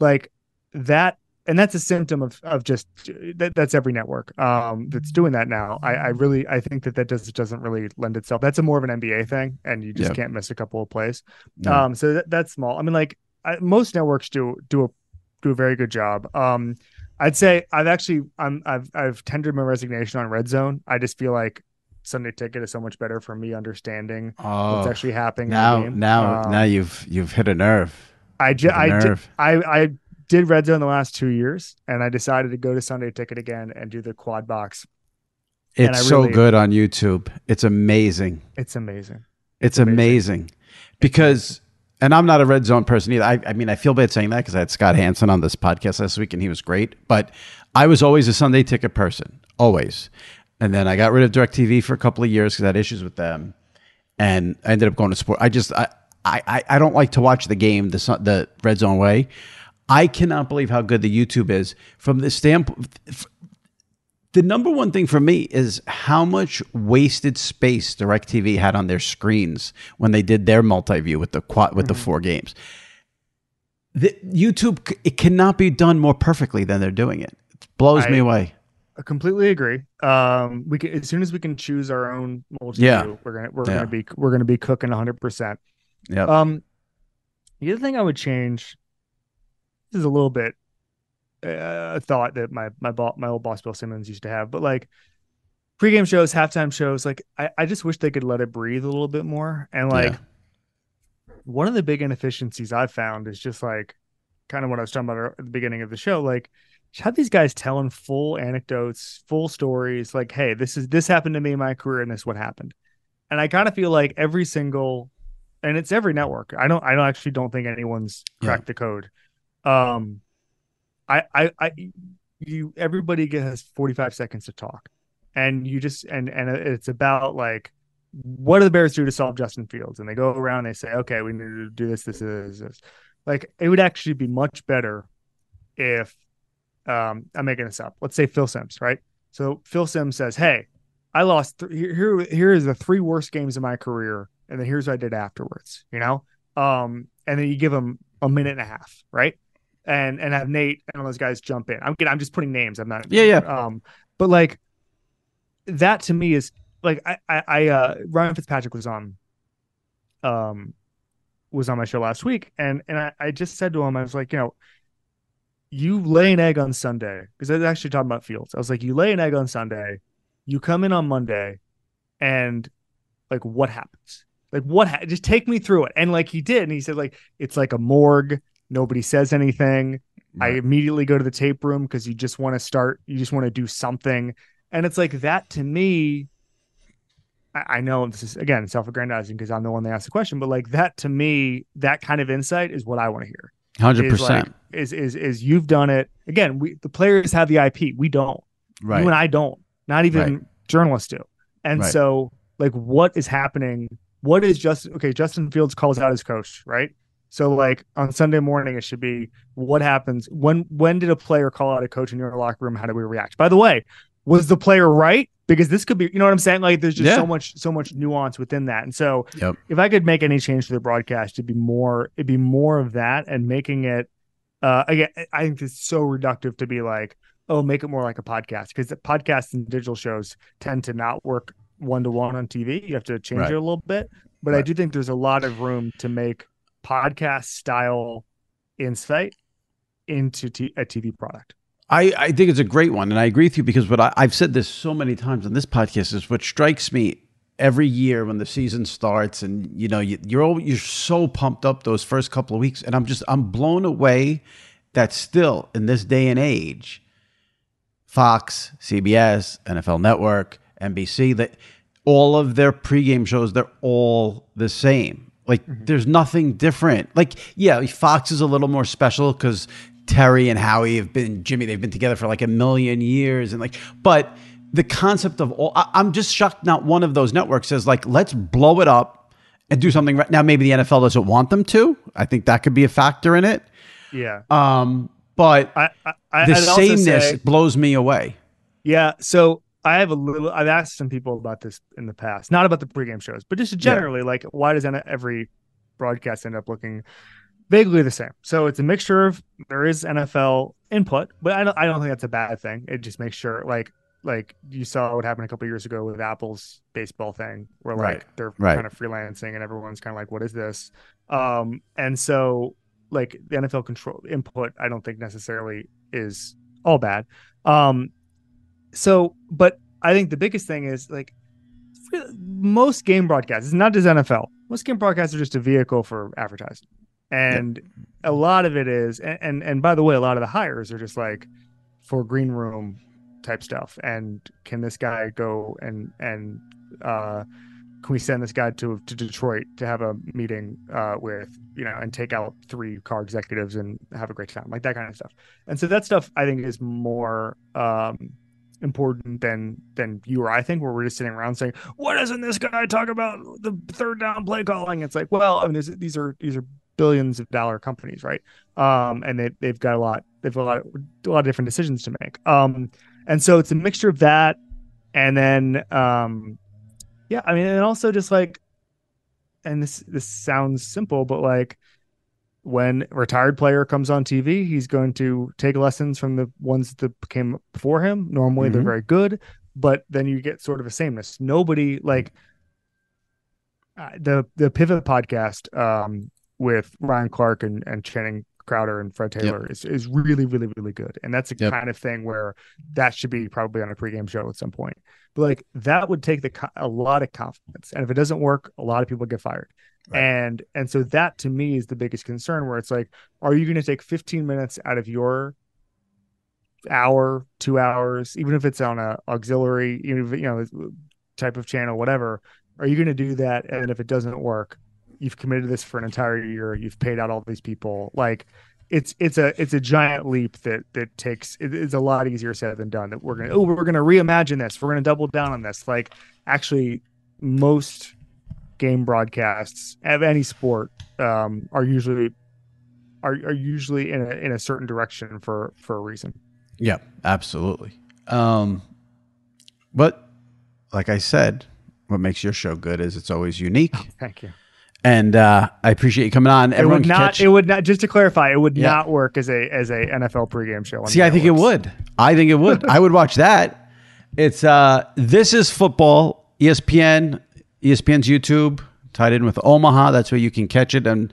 like that, and that's a symptom of just that's every network that's doing that now. I think that doesn't really lend itself. That's a more of an NBA thing, and you just can't miss a couple of plays. No. So that's small. I mean, like most networks do a very good job. I'd say I've tendered my resignation on Red Zone. I just feel like Sunday Ticket is so much better for me understanding what's actually happening now. In the game. Now you've hit a nerve. I did Red Zone the last 2 years, and I decided to go to Sunday Ticket again and do the quad box. It's so good on YouTube. It's amazing. It's amazing. Because. And I'm not a Red Zone person either. I mean, I feel bad saying that because I had Scott Hansen on this podcast last week and he was great. But I was always a Sunday Ticket person, always. And then I got rid of DirecTV for a couple of years because I had issues with them. And I ended up going to sport. I don't like to watch the game the Red Zone way. I cannot believe how good the YouTube is from the standpoint. The number one thing for me is how much wasted space DirecTV had on their screens when they did their multi-view with the quad, with the four games. YouTube, it cannot be done more perfectly than they're doing it. It blows me away. I completely agree. We can, as soon as we can choose our own mold to do, we're gonna be cooking 100%. Yeah. The other thing I would change, this is a little bit a thought that my old boss Bill Simmons used to have, but like pregame shows, halftime shows, like I just wish they could let it breathe a little bit more. And like one of the big inefficiencies I've found is just like kind of what I was talking about at the beginning of the show, like have these guys telling full anecdotes, full stories, like, hey, this happened to me in my career and this is what happened. And I kind of feel like every single, and it's every network, I don't think anyone's cracked the code. Everybody has 45 seconds to talk, and you just, and it's about like, what do the Bears do to solve Justin Fields? And they go around, they say, okay, we need to do this. Like, it would actually be much better if, I'm making this up, let's say Phil Simms, right? So Phil Simms says, hey, I lost here is the three worst games of my career, and then here's what I did afterwards, you know? And then you give him a minute and a half, right? And have Nate and all those guys jump in. I'm just putting names. I'm not. Yeah. But like that to me is like, I Ryan Fitzpatrick was on my show last week. And I just said to him, I was like, you know, you lay an egg on Sunday, because I was actually talking about Fields. I was like, you lay an egg on Sunday, you come in on Monday, and like, what happens? Like just take me through it. And like he did. And he said, like, it's like a morgue. Nobody says anything. I immediately go to the tape room because you just want to start. You just want to do something. And it's like that to me. I know this is, again, self-aggrandizing because I'm the one that asked the question. But like that to me, that kind of insight is what I want to hear. 100%. Like, is you've done it. Again, the players have the IP. We don't. Right. You and I don't. Not even journalists do. And so like what is happening? What is Justin Fields calls out his coach, right? So like on Sunday morning, it should be what happens when did a player call out a coach in your locker room? How do we react? By the way, was the player right? Because this could be, you know what I'm saying? Like there's just so much nuance within that. And so if I could make any change to the broadcast, it'd be more of that, and making it again, I think it's so reductive to be like, oh, make it more like a podcast, because the podcasts and digital shows tend to not work one-to-one on TV. You have to change it a little bit, but I do think there's a lot of room to make podcast style insight into a TV product. I think it's a great one, and I agree with you, because what I've said this so many times on this podcast is what strikes me every year when the season starts, and you know you're so pumped up those first couple of weeks, and I'm blown away that still in this day and age, Fox, CBS, NFL Network, NBC, that all of their pregame shows, they're all the same. Like, there's nothing different. Like, yeah, Fox is a little more special because Terry and Howie they've been together for like a million years. And like, but the concept of I'm just shocked not one of those networks says, like, let's blow it up and do something right now. Maybe the NFL doesn't want them to. I think that could be a factor in it. Yeah. But the sameness blows me away. Yeah. So, I've asked some people about this in the past, not about the pregame shows, but just generally, like, why does every broadcast end up looking vaguely the same? So it's a mixture of, there is NFL input, but I don't think that's a bad thing. It just makes sure, like you saw what happened a couple of years ago with Apple's baseball thing, where like they're kind of freelancing and everyone's kind of like, what is this? And so like the NFL control input, I don't think necessarily is all bad. So, but I think the biggest thing is, like, most game broadcasts, it's not just NFL. Most game broadcasts are just a vehicle for advertising. And a lot of it is, and by the way, a lot of the hires are just like for green room type stuff. And can this guy go and can we send this guy to Detroit to have a meeting with, you know, and take out three car executives and have a great time, like that kind of stuff. And so that stuff I think is more, important than you or I think, where we're just sitting around saying, "What doesn't this guy talk about the third down play calling?" It's like, well, I mean, these are billions of dollar companies, right? And they've got a lot of different decisions to make. And so it's a mixture of that, and then I mean, and also just like, and this sounds simple, but like when a retired player comes on TV, he's going to take lessons from the ones that came before him. Normally they're very good, but then you get sort of a sameness. Nobody like the Pivot podcast with Ryan Clark and Channing Crowder and Fred Taylor is really, really, really good. And that's the kind of thing where that should be probably on a pregame show at some point. But like that would take a lot of confidence. And if it doesn't work, a lot of people get fired. Right. And so that to me is the biggest concern, where it's like, are you going to take 15 minutes out of your hour, 2 hours, even if it's on a auxiliary, type of channel, whatever, are you going to do that? And if it doesn't work, you've committed this for an entire year. You've paid out all these people. Like it's a giant leap that takes, it's a lot easier said than done, that we're going to reimagine this. We're going to double down on this. Like actually most game broadcasts of any sport are usually in a certain direction for a reason. Yeah, absolutely. But like I said, what makes your show good is it's always unique. Oh, thank you. And I appreciate you coming on. It would not work as a NFL pregame show. See, I think it would. I would watch that. It's This Is Football, ESPN's YouTube, tied in with Omaha. That's where you can catch it. And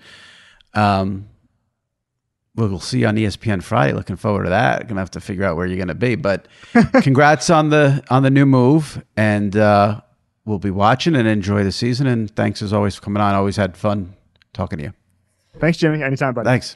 we'll see you on ESPN Friday. Looking forward to that. Gonna have to figure out where you're gonna be. But congrats on the new move, and we'll be watching and enjoy the season. And thanks as always for coming on. Always had fun talking to you. Thanks, Jimmy. Anytime, buddy. Thanks.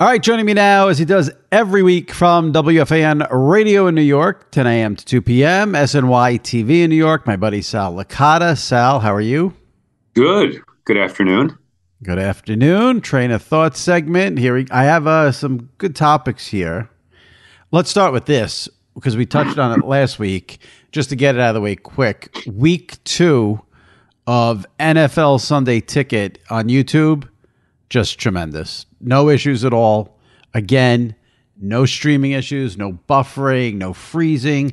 All right, joining me now, as he does every week from WFAN Radio in New York, 10 a.m. to 2 p.m., SNY TV in New York, my buddy Sal Licata. Sal, how are you? Good. Good afternoon. Good afternoon. Train of Thought segment. Here I have some good topics here. Let's start with this, because we touched on it last week, just to get it out of the way quick. Week 2 of NFL Sunday Ticket on YouTube. Just tremendous. No issues at all. Again, no streaming issues, no buffering, no freezing.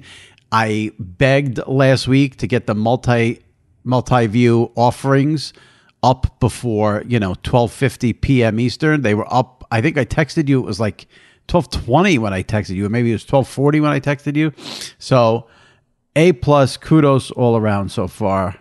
I begged last week to get the multi-view offerings up before, 12:50 p.m. Eastern. They were up. I think I texted you. It was like 12:20 when I texted you, or maybe it was 12:40 when I texted you. So A+, kudos all around so far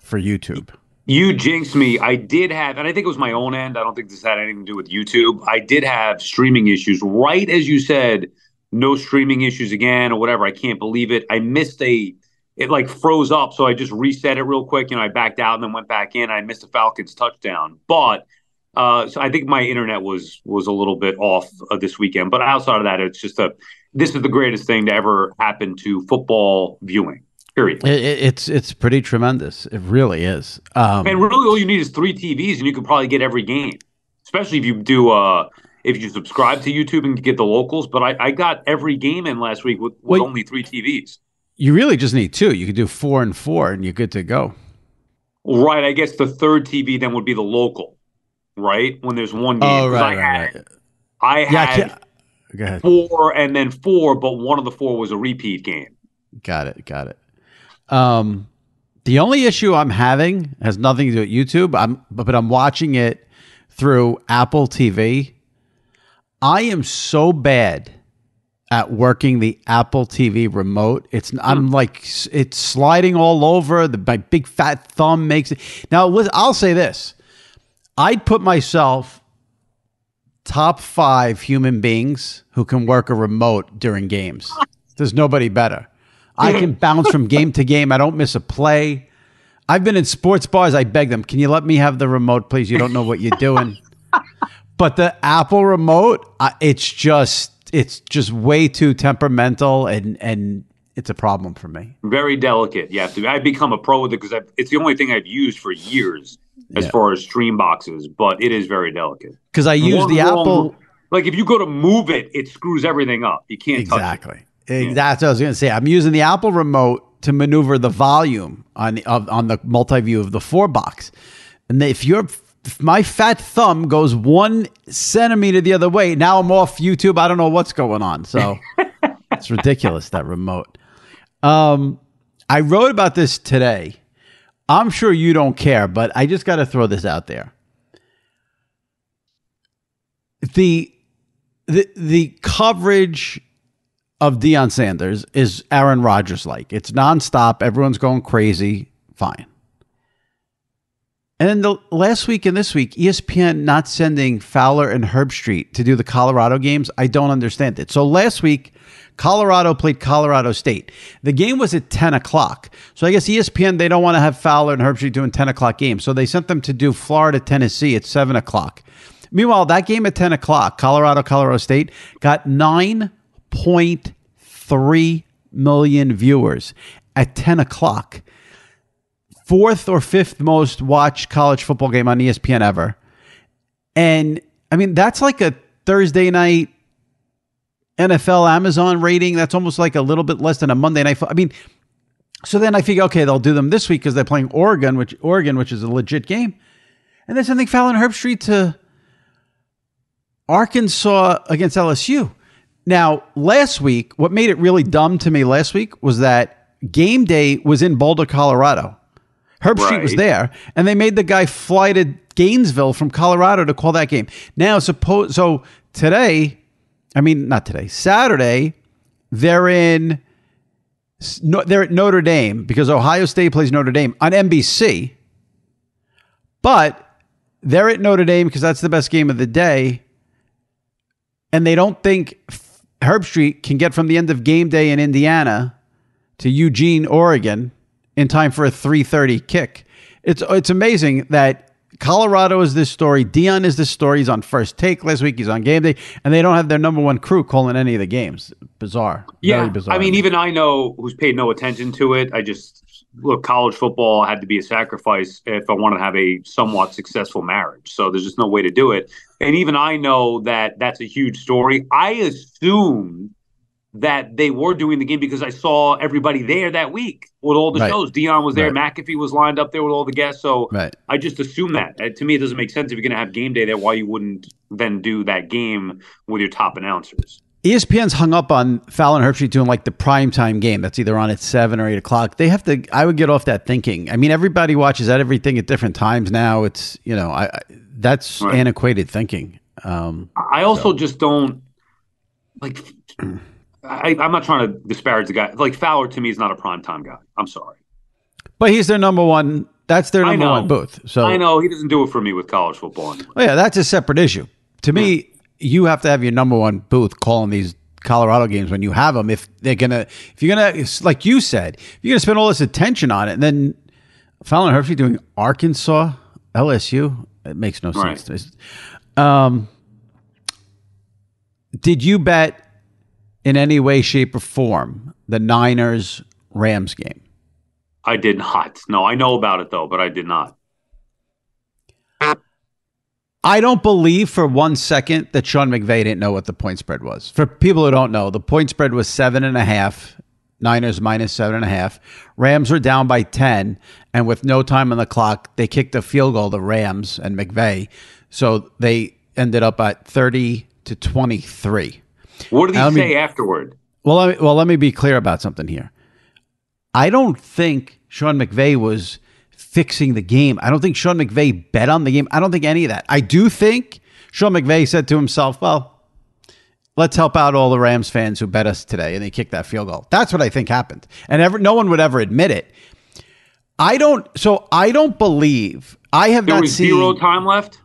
for YouTube. You jinxed me. I did have, and I think it was my own end. I don't think this had anything to do with YouTube. I did have streaming issues. Right as you said, no streaming issues again or whatever. I can't believe it. I missed it like froze up. So I just reset it real quick. I backed out and then went back in. I missed a Falcons touchdown. But So I think my internet was a little bit off this weekend. But outside of that, it's just this is the greatest thing to ever happen to football viewing. Period. It's pretty tremendous. It really is. And really, all you need is 3 TVs, and you can probably get every game. Especially if you do if you subscribe to YouTube and get the locals. But I got every game in last week with only 3 TVs. You really just need 2. You could do 4 and 4, and you're good to go. Right. I guess the third TV then would be the local. Right? When there's one game. Oh, right. I had go ahead. 4 and then 4, but one of the 4 was a repeat game. Got it. The only issue I'm having has nothing to do with YouTube. I'm watching it through Apple TV. I am so bad at working the Apple TV remote. It's sliding all over. My big fat thumb makes it. Now, I'll say this. I'd put myself top 5 human beings who can work a remote during games. There's nobody better. I can bounce from game to game. I don't miss a play. I've been in sports bars. I beg them, can you let me have the remote, please? You don't know what you're doing. But the Apple remote, it's just way too temperamental, and it's a problem for me. Very delicate. Yeah, I've become a pro with it because it's the only thing I've used for years. As far as stream boxes, but it is very delicate. Because I use Apple. Like if you go to move it, it screws everything up. You can't touch it. Exactly. That's what I was going to say. I'm using the Apple remote to maneuver the volume on the multi-view of the 4 box. And if my fat thumb goes 1 centimeter the other way, now I'm off YouTube. I don't know what's going on. So it's ridiculous, that remote. I wrote about this today. I'm sure you don't care, but I just got to throw this out there. The coverage of Deion Sanders is Aaron Rodgers-like. It's nonstop. Everyone's going crazy. Fine. And then the last week and this week, ESPN not sending Fowler and Herbstreit to do the Colorado games. I don't understand it. So last week, Colorado played Colorado State. The game was at 10 o'clock. So I guess ESPN, they don't want to have Fowler and Herbstreit doing 10 o'clock games. So they sent them to do Florida, Tennessee at 7 o'clock. Meanwhile, that game at 10 o'clock, Colorado State, got 9.3 million viewers at 10 o'clock. 4th or 5th most watched college football game on ESPN ever. And, I mean, that's like a Thursday night NFL Amazon rating. That's almost like a little bit less than a Monday night. I mean, so then I figure, okay, they'll do them this week because they're playing Oregon, which is a legit game. And then something Fowler and Herbstreit to Arkansas against LSU. Now, last week, what made it really dumb to me last week was that game day was in Boulder, Colorado. Herbstreit was there, and they made the guy fly to Gainesville from Colorado to call that game. Now, Saturday, they're at Notre Dame because Ohio State plays Notre Dame on NBC. But they're at Notre Dame because that's the best game of the day. And they don't think Herbstreit can get from the end of game day in Indiana to Eugene, Oregon in time for a 3:30 kick. It's amazing that Colorado is this story. Deion is this story. He's on First Take last week. He's on game day. And they don't have their number one crew calling any of the games. Bizarre. Yeah. Very bizarre. I mean, even I know who's paid no attention to it. College football had to be a sacrifice if I wanted to have a somewhat successful marriage. So there's just no way to do it. And even I know that that's a huge story. I assumed that they were doing the game because I saw everybody there that week with all the shows. Deion was there. McAfee was lined up there with all the guests. So I just assume that. To me, it doesn't make sense if you're going to have game day there, why you wouldn't then do that game with your top announcers. ESPN's hung up on Fowler and Herbstreit doing like the primetime game that's either on at 7 or 8 o'clock. They have to – I would get off that thinking. I mean, everybody watches everything at different times now. It's – you know, that's antiquated thinking. I also just don't – like – I'm not trying to disparage the guy. Like Fowler to me is not a primetime guy. I'm sorry. But he's their number one. That's their number one booth. So I know he doesn't do it for me with college football anymore. Yeah, that's a separate issue. To me, you have to have your number one booth calling these Colorado games when you have them. If you're gonna, like you said, if you're gonna spend all this attention on it, and then Fowler and Herbstreit doing Arkansas, LSU. It makes no sense. Did you bet in any way, shape, or form the Niners-Rams game? I did not. No, I know about it, though, but I did not. I don't believe for 1 second that Sean McVay didn't know what the point spread was. For people who don't know, the point spread was 7.5. Niners minus 7.5. Rams were down by 10, and with no time on the clock, they kicked a field goal, the Rams and McVay. So they ended up at 30-23. What did he say afterward? Well, let me be clear about something here. I don't think Sean McVay was fixing the game. I don't think Sean McVay bet on the game. I don't think any of that. I do think Sean McVay said to himself, well, let's help out all the Rams fans who bet us today, and they kicked that field goal. That's what I think happened. And no one would ever admit it. I don't believe. I have not seen. There was 0 time left?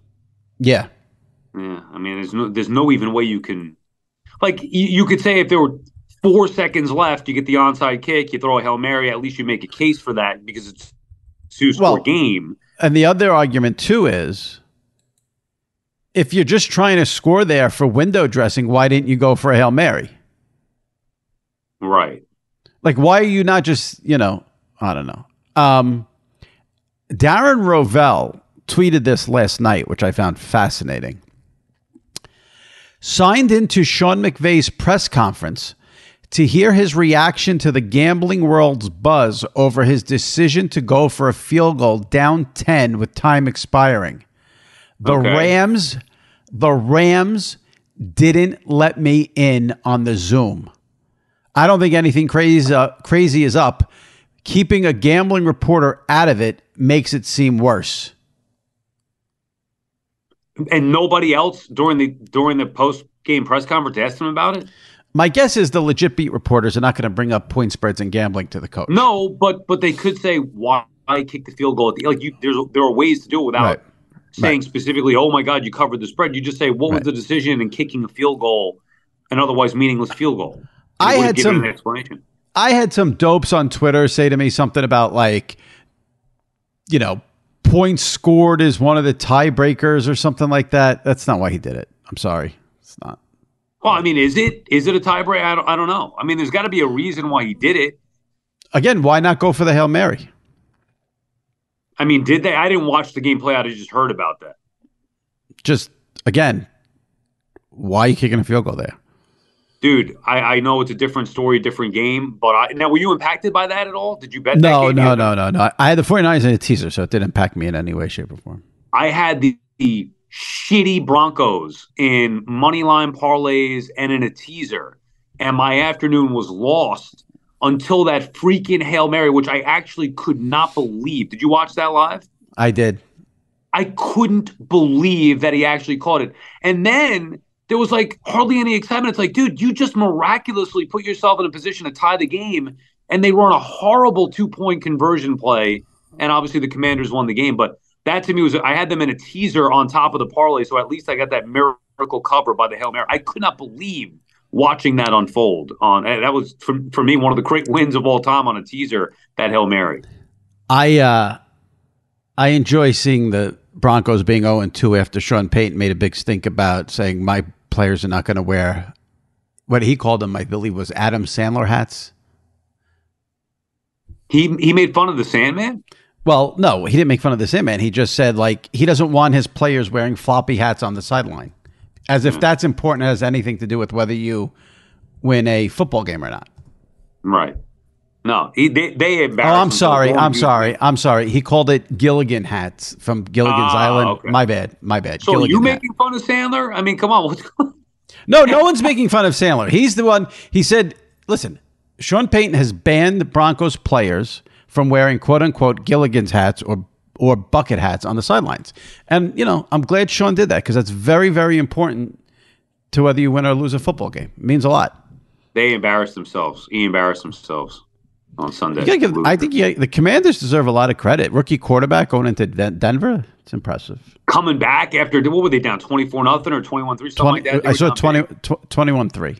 Yeah. Yeah. I mean, there's no even way you can. Like, you could say if there were 4 seconds left, you get the onside kick, you throw a Hail Mary, at least you make a case for that because it's a two-score game. And the other argument, too, is, if you're just trying to score there for window dressing, why didn't you go for a Hail Mary? Right. Like, why are you not just, I don't know. Darren Rovell tweeted this last night, which I found fascinating. Signed into Sean McVay's press conference to hear his reaction to the gambling world's buzz over his decision to go for a field goal down 10 with time expiring. The Rams didn't let me in on the Zoom. I don't think anything crazy is up. Keeping a gambling reporter out of it makes it seem worse. And nobody else during the post-game press conference asked him about it? My guess is the legit beat reporters are not going to bring up point spreads and gambling to the coach. No, but they could say, why kick the field goal? There are ways to do it without it. Saying specifically, oh, my God, you covered the spread. You just say, what was the decision in kicking a field goal, an otherwise meaningless field goal? I had some dopes on Twitter say to me something about, like, points scored is one of the tiebreakers or something like that. That's not why he did it. I'm sorry. It's not. Well, I mean, is it a tiebreaker? I don't know. I mean, there's got to be a reason why he did it. Again, why not go for the Hail Mary? I mean, did they? I didn't watch the game play out. I just heard about that. Just, again, why are you kicking a field goal there? Dude, I know it's a different story, different game. But now, were you impacted by that at all? Did you bet that game? No. I had the 49ers in a teaser, so it didn't impact me in any way, shape, or form. I had the shitty Broncos in moneyline parlays and in a teaser. And my afternoon was lost until that freaking Hail Mary, which I actually could not believe. Did you watch that live? I did. I couldn't believe that he actually caught it. And then there was, like, hardly any excitement. It's like, dude, you just miraculously put yourself in a position to tie the game, and they run a horrible 2-point conversion play, and obviously the Commanders won the game. But that, to me, was – I had them in a teaser on top of the parlay, so at least I got that miracle cover by the Hail Mary. I could not believe – watching that unfold that was for me one of the great wins of all time on a teaser, that Hail Mary. I enjoy seeing the Broncos being 0-2 after Sean Payton made a big stink about saying my players are not going to wear what he called them, I believe, was Adam Sandler hats. He made fun of the Sandman? Well, no, he didn't make fun of the Sandman. He just said, like, he doesn't want his players wearing floppy hats on the sideline. As if that's important, has anything to do with whether you win a football game or not. Right. No, they embarrassed. Oh, I'm sorry. He called it Gilligan hats from Gilligan's Island. Okay. My bad. So Gilligan, you making fun of Sandler? I mean, come on. No one's making fun of Sandler. He's the one. He said, listen, Sean Payton has banned the Broncos players from wearing, quote unquote, Gilligan's hats or bucket hats on the sidelines. And, I'm glad Sean did that because that's very, very important to whether you win or lose a football game. It means a lot. They embarrassed themselves. He embarrassed themselves on Sunday. I think the Commanders deserve a lot of credit. Rookie quarterback going into Denver, it's impressive. Coming back after, what were they down, 24-0 or 21-3? Something like that. I saw 21-3.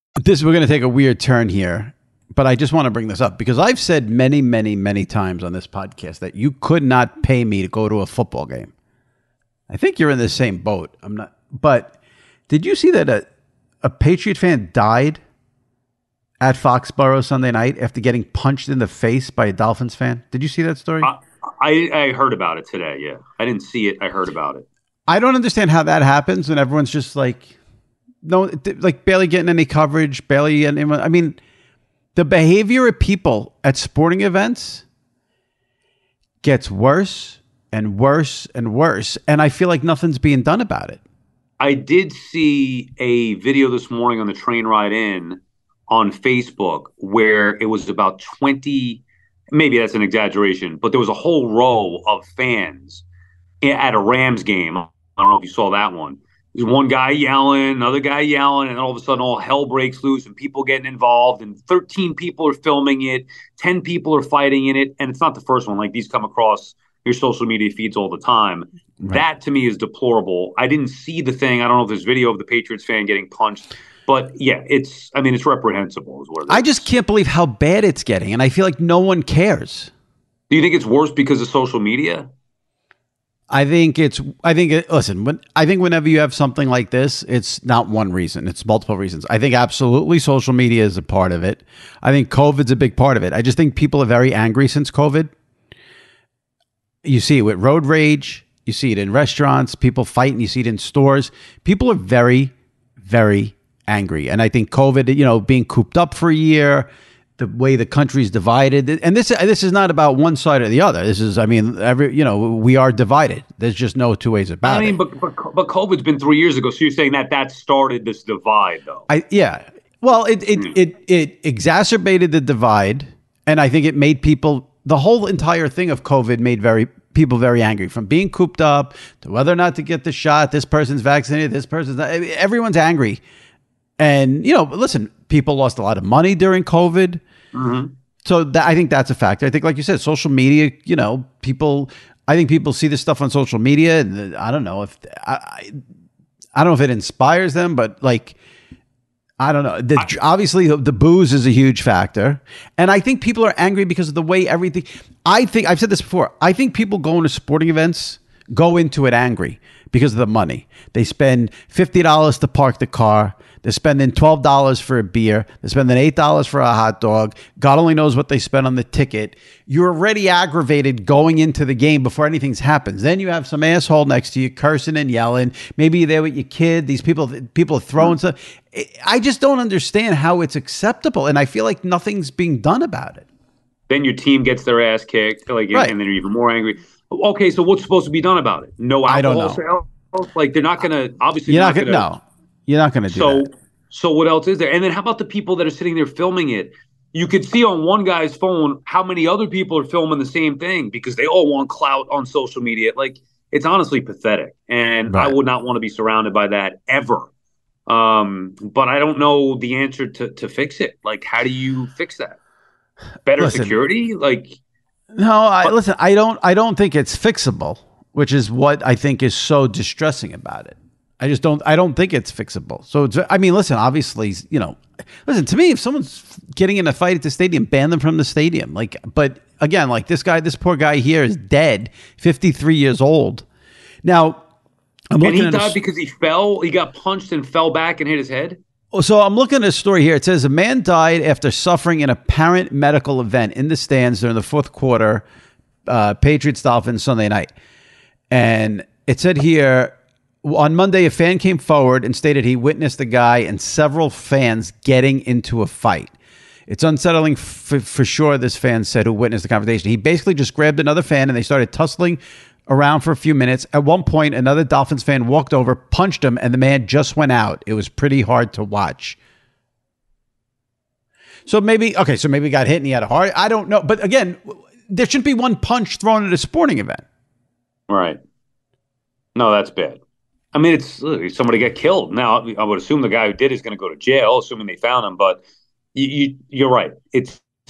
We're going to take a weird turn here, but I just want to bring this up because I've said many, many, many times on this podcast that you could not pay me to go to a football game. I think you're in the same boat. I'm not, but did you see that a Patriot fan died at Foxborough Sunday night after getting punched in the face by a Dolphins fan? Did you see that story? I heard about it today. Yeah, I didn't see it. I heard about it. I don't understand how that happens when everyone's just like. No, like barely getting any coverage, barely anyone. I mean, the behavior of people at sporting events gets worse and worse and worse. And I feel like nothing's being done about it. I did see a video this morning on the train ride in on Facebook where it was about 20, maybe that's an exaggeration, but there was a whole row of fans at a Rams game. I don't know if you saw that one. There's one guy yelling, another guy yelling, and all of a sudden all hell breaks loose and people getting involved, and 13 people are filming it, 10 people are fighting in it, and it's not the first one. Like, these come across your social media feeds all the time. Right. That, to me, is deplorable. I didn't see the thing. I don't know if there's video of the Patriots fan getting punched. But, yeah, it's reprehensible. Is what it is. I just can't believe how bad it's getting, and I feel like no one cares. Do you think it's worse because of social media? I think whenever you have something like this, it's not one reason. It's multiple reasons. I think absolutely social media is a part of it. I think COVID's a big part of it. I just think people are very angry since COVID. You see it with road rage. You see it in restaurants. People fighting. You see it in stores. People are very, very angry. And I think COVID, being cooped up for a year, the way the country's divided. And this is not about one side or the other. This is, we are divided. There's just no two ways about it. I mean, but COVID's been 3 years ago. So you're saying that started this divide, though. Well, it exacerbated the divide. And I think it made the whole entire thing of COVID made people very angry, from being cooped up to whether or not to get the shot. This person's vaccinated. This person's not. Everyone's angry. And, listen, people lost a lot of money during COVID. Mm-hmm. So I think that's a factor. I think, like you said, social media, I think people see this stuff on social media, and I don't know if it inspires them, but like, I don't know. Obviously, the booze is a huge factor. And I think people are angry because of the way everything, I've said this before. I think people going to sporting events go into it angry because of the money. They spend $50 to park the car. They're spending $12 for a beer. They're spending $8 for a hot dog. God only knows what they spend on the ticket. You're already aggravated going into the game before anything happens. Then you have some asshole next to you cursing and yelling. Maybe you're there with your kid. These people are throwing stuff. I just don't understand how it's acceptable, and I feel like nothing's being done about it. Then your team gets their ass kicked, like, right. And then you're even more angry. Okay, so what's supposed to be done about it? No alcohol sales? Like, they're not going to – obviously you're not going to – No, you're not going to do that. So what else is there? And then how about the people that are sitting there filming it? You could see on one guy's phone how many other people are filming the same thing because they all want clout on social media. Like, it's honestly pathetic, and right. I would not want to be surrounded by that ever. But I don't know the answer to fix it. Like, how do you fix that? Better security? Like, no, I don't think it's fixable, which is what I think is so distressing about it. I don't think it's fixable. So, obviously, to me, if someone's getting in a fight at the stadium, ban them from the stadium. Like, but again, like this poor guy here is dead, 53 years old. Now, he died because he fell. He got punched and fell back and hit his head. So I'm looking at a story here. It says a man died after suffering an apparent medical event in the stands during the fourth quarter, Patriots-Dolphins Sunday night. And it said here, on Monday, a fan came forward and stated he witnessed the guy and several fans getting into a fight. It's unsettling for sure, this fan said, who witnessed the confrontation. He basically just grabbed another fan and they started tussling around for a few minutes. At one point, another Dolphins fan walked over, punched him, and the man just went out. It was pretty hard to watch. So maybe he got hit and he had a heart. I don't know. But again, there shouldn't be one punch thrown at a sporting event. Right. No, that's bad. I mean, somebody got killed. Now, I would assume the guy who did is going to go to jail, assuming they found him. But you're right.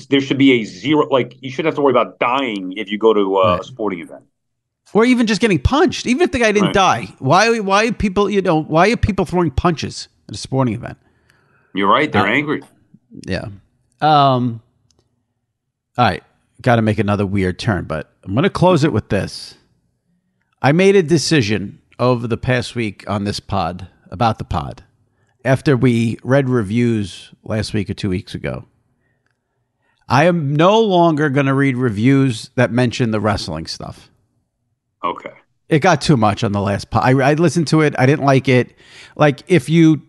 There should be a zero. Like, you shouldn't have to worry about dying if you go to a sporting event, or even just getting punched. Even if the guy didn't die, why are people throwing punches at a sporting event? You're right. They're angry. Yeah. All right. Got to make another weird turn, but I'm going to close it with this. I made a decision over the past week on this pod, about the pod, after we read reviews last week or 2 weeks ago. I am no longer going to read reviews that mention the wrestling stuff. Okay. It got too much on the last pod. I listened to it. I didn't like it. Like, if you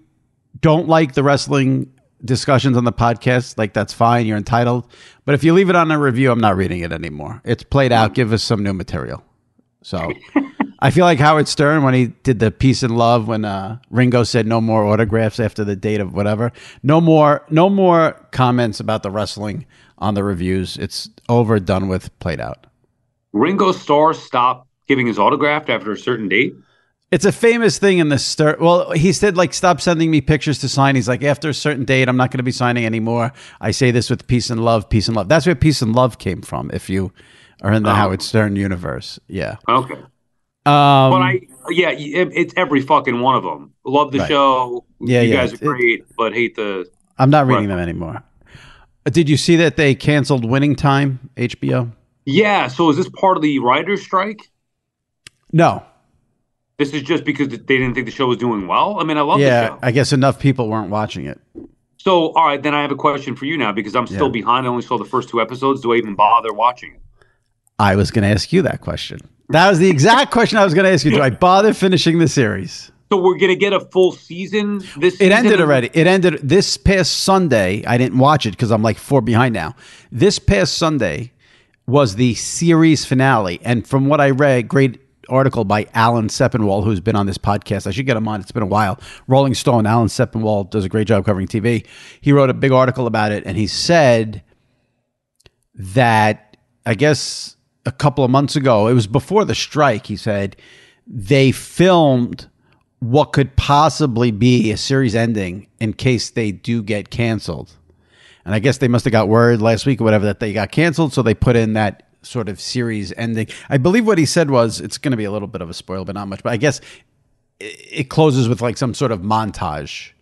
don't like the wrestling discussions on the podcast, like, that's fine. You're entitled. But if you leave it on a review, I'm not reading it anymore. It's played out. Give us some new material. So... I feel like Howard Stern when he did the Peace and Love, when Ringo said no more autographs after the date of whatever. No more comments about the wrestling on the reviews. It's over, done with, played out. Ringo Starr stopped giving his autograph after a certain date? It's a famous thing in the Stern. Well, he said, like, stop sending me pictures to sign. He's like, after a certain date, I'm not going to be signing anymore. I say this with peace and love, peace and love. That's where peace and love came from, if you are in the Howard Stern universe. Yeah. Okay. It's every fucking one of them. Love the show. Yeah, you guys are great, but hate the. I'm not reading them anymore. Did you see that they canceled Winning Time, HBO? Yeah. So is this part of the writer's strike? No. This is just because they didn't think the show was doing well. I mean, I love the show. I guess enough people weren't watching it. So, all right, then I have a question for you now, because I'm still behind. I only saw the first two episodes. Do I even bother watching it? I was going to ask you that question. That was the exact question I was going to ask you. Do I bother finishing the series? So we're going to get a full season this season? It ended already. It ended this past Sunday. I didn't watch it because I'm like 4 behind now. This past Sunday was the series finale. And from what I read, great article by Alan Sepinwall, who's been on this podcast. I should get him on. It's been a while. Rolling Stone, Alan Sepinwall does a great job covering TV. He wrote a big article about it. And he said that, I guess... a couple of months ago, it was before the strike, he said, they filmed what could possibly be a series ending in case they do get canceled. And I guess they must have got word last week or whatever that they got canceled, so they put in that sort of series ending. I believe what he said was, it's going to be a little bit of a spoiler, but not much. But I guess it closes with like some sort of montage.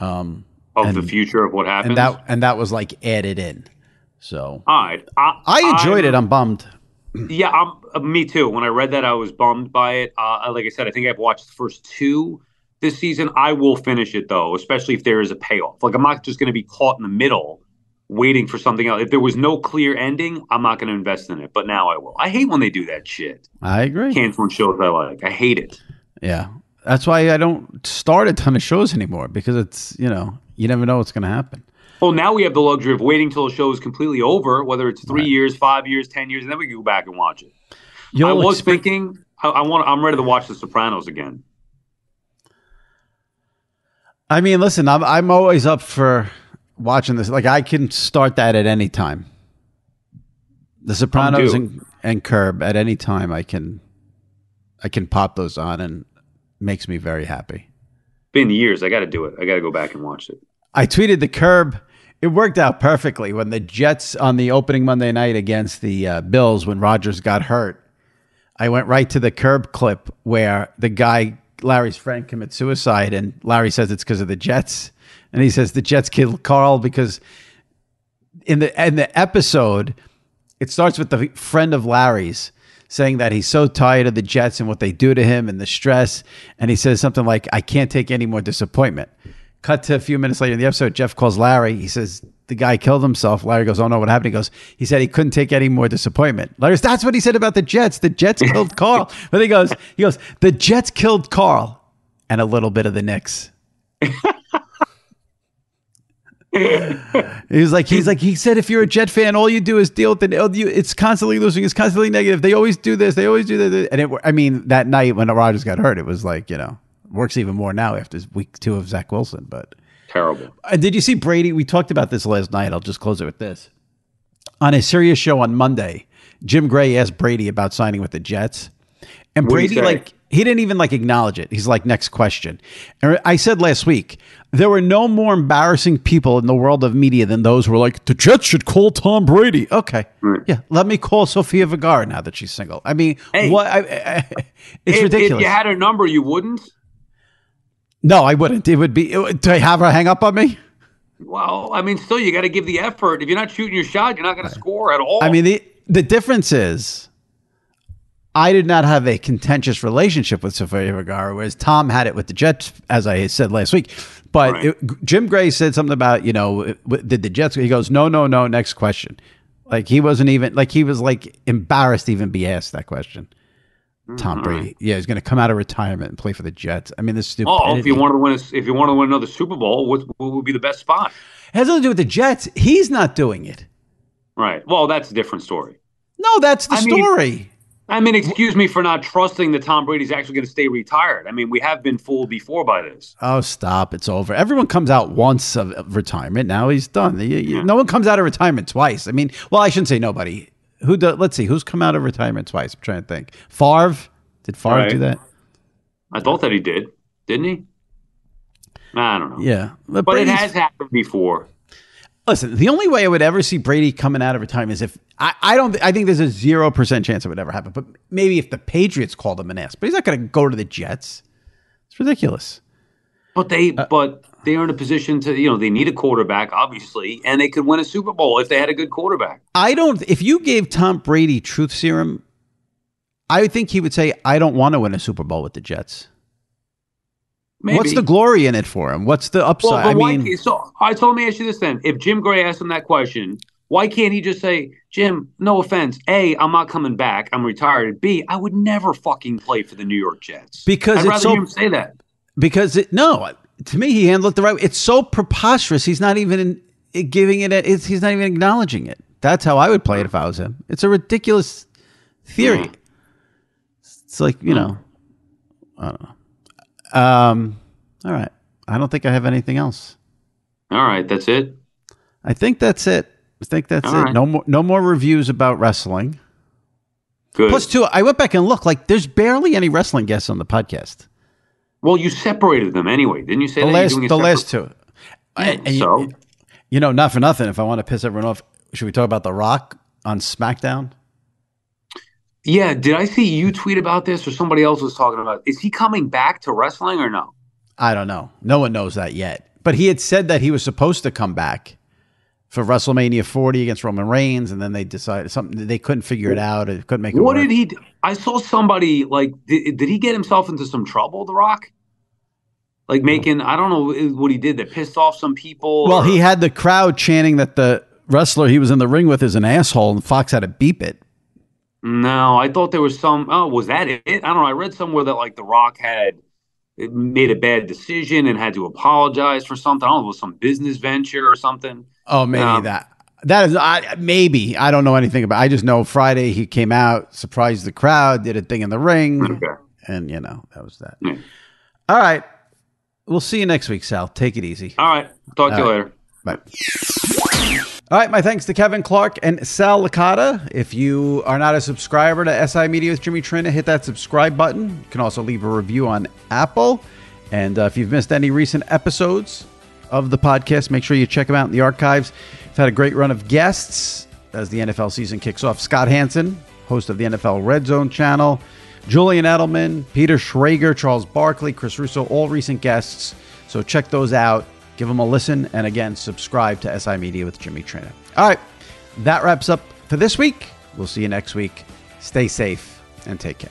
Of the future of what happens? And that was like added in. So all right. I enjoyed it. I'm bummed. Yeah, me too. When I read that, I was bummed by it. Like I said, I think I've watched the first two this season. I will finish it, though, especially if there is a payoff. Like, I'm not just going to be caught in the middle waiting for something else. If there was no clear ending, I'm not going to invest in it. But now I will. I hate when they do that shit. I agree. Canceling shows I like. I hate it. Yeah. That's why I don't start a ton of shows anymore, because it's, you never know what's going to happen. Well, now we have the luxury of waiting till the show is completely over, whether it's three years, 5 years, 10 years, and then we can go back and watch it. I was thinking I'm ready to watch The Sopranos again. I mean, listen, I'm always up for watching this. Like, I can start that at any time. The Sopranos and Curb, at any time I can pop those on, and it makes me very happy. Been years. I got to do it. I got to go back and watch it. I tweeted the Curb. It worked out perfectly when the Jets on the opening Monday night against the Bills, when Rodgers got hurt, I went right to the Curb clip where the guy, Larry's friend, commits suicide, and Larry says it's because of the Jets, and he says the Jets killed Carl because in the episode it starts with the friend of Larry's saying that he's so tired of the Jets and what they do to him and the stress, and he says something like, I can't take any more disappointment. Cut to a few minutes later in the episode, Jeff calls Larry. He says, the guy killed himself. Larry goes, oh, no, what happened? He goes, he said he couldn't take any more disappointment. Larry goes, that's what he said about the Jets. The Jets killed Carl. But he goes, the Jets killed Carl and a little bit of the Knicks. He's like, he said, if you're a Jet fan, all you do is deal with it's constantly losing. It's constantly negative. They always do this. They always do that. And that night when Rodgers got hurt, it was like, works even more now after week 2 of Zach Wilson, but terrible. Did you see Brady? We talked about this last night. I'll just close it with this. On a serious show on Monday, Jim Gray asked Brady about signing with the Jets, and Brady, like, he didn't even like acknowledge it. He's like, next question. And I said last week, there were no more embarrassing people in the world of media than those who were like, the Jets should call Tom Brady. Okay. Yeah. Let me call Sofia Vergara now that she's single. I mean, it's ridiculous. If you had her number, you wouldn't. No, I wouldn't. It would be to have her hang up on me. Well, I mean, still, you got to give the effort. If you're not shooting your shot, you're not going to score at all. I mean, the difference is I did not have a contentious relationship with Sofia Vergara, whereas Tom had it with the Jets, as I said last week. But Jim Gray said something about, did the Jets? He goes, no, next question. Like, he wasn't even like, he was like embarrassed to even be asked that question. Tom Brady, yeah, he's going to come out of retirement and play for the Jets. I mean, this stupidity. Oh, if you want to win another Super Bowl, what would be the best spot? It has nothing to do with the Jets. He's not doing it. Right. Well, that's a different story. No, that's the story. I mean, excuse me for not trusting that Tom Brady's actually going to stay retired. I mean, we have been fooled before by this. Oh, stop! It's over. Everyone comes out once of retirement. Now he's done. No one comes out of retirement twice. I mean, well, I shouldn't say nobody. Let's see, who's come out of retirement twice? I'm trying to think. Favre? Did Favre do that? I thought that he did. Didn't he? I don't know. Yeah. But it has happened before. Listen, the only way I would ever see Brady coming out of retirement is if I think there's a 0% chance it would ever happen, but maybe if the Patriots called him and asked. But he's not going to go to the Jets. It's ridiculous. But they are in a position to, they need a quarterback, obviously, and they could win a Super Bowl if they had a good quarterback. If you gave Tom Brady truth serum, I think he would say, I don't want to win a Super Bowl with the Jets. Maybe. What's the glory in it for him? What's the upside? Well, so let me ask you this then. If Jim Gray asked him that question, why can't he just say, Jim, no offense, A, I'm not coming back, I'm retired, B, I would never fucking play for the New York Jets. Because I'd rather hear him say that. Because to me, he handled it the right way. It's so preposterous. He's not even giving it. He's not even acknowledging it. That's how I would play it if I was him. It's a ridiculous theory. Yeah. It's like, I don't know. All right. I don't think I have anything else. All right. That's it. I think that's it. Right. No more reviews about wrestling. Good. Plus, too, I went back and looked. Like, there's barely any wrestling guests on the podcast. Well, you separated them anyway, didn't you? Say the that last, doing the last two. And so, not for nothing. If I want to piss everyone off, should we talk about The Rock on SmackDown? Yeah, did I see you tweet about this, or somebody else was talking about it? Is he coming back to wrestling or no? I don't know. No one knows that yet. But he had said that he was supposed to come back for WrestleMania 40 against Roman Reigns, and then they decided something. They couldn't figure it out. It couldn't make it work. What did he do? I saw somebody like, did he get himself into some trouble, The Rock? Like making, I don't know what he did that pissed off some people. Well, he had the crowd chanting that the wrestler he was in the ring with is an asshole, and Fox had to beep it. No, I thought there was was that it? I don't know. I read somewhere that like The Rock had made a bad decision and had to apologize for something. I don't know, it was some business venture or something. Oh, maybe that. That is, maybe. I don't know anything about it. I just know Friday he came out, surprised the crowd, did a thing in the ring. Okay. And, you know, that was that. Yeah. All right. We'll see you next week, Sal. Take it easy. All right. Talk to you later. Bye. All right. My thanks to Kevin Clark and Sal Licata. If you are not a subscriber to SI Media with Jimmy Traina, hit that subscribe button. You can also leave a review on Apple. And if you've missed any recent episodes of the podcast, make sure you check them out in the archives. We've had a great run of guests as the NFL season kicks off. Scott Hansen, host of the NFL Red Zone channel. Julian Edelman, Peter Schrager, Charles Barkley, Chris Russo, all recent guests. So check those out. Give them a listen. And again, subscribe to SI Media with Jimmy Traina. All right. That wraps up for this week. We'll see you next week. Stay safe and take care.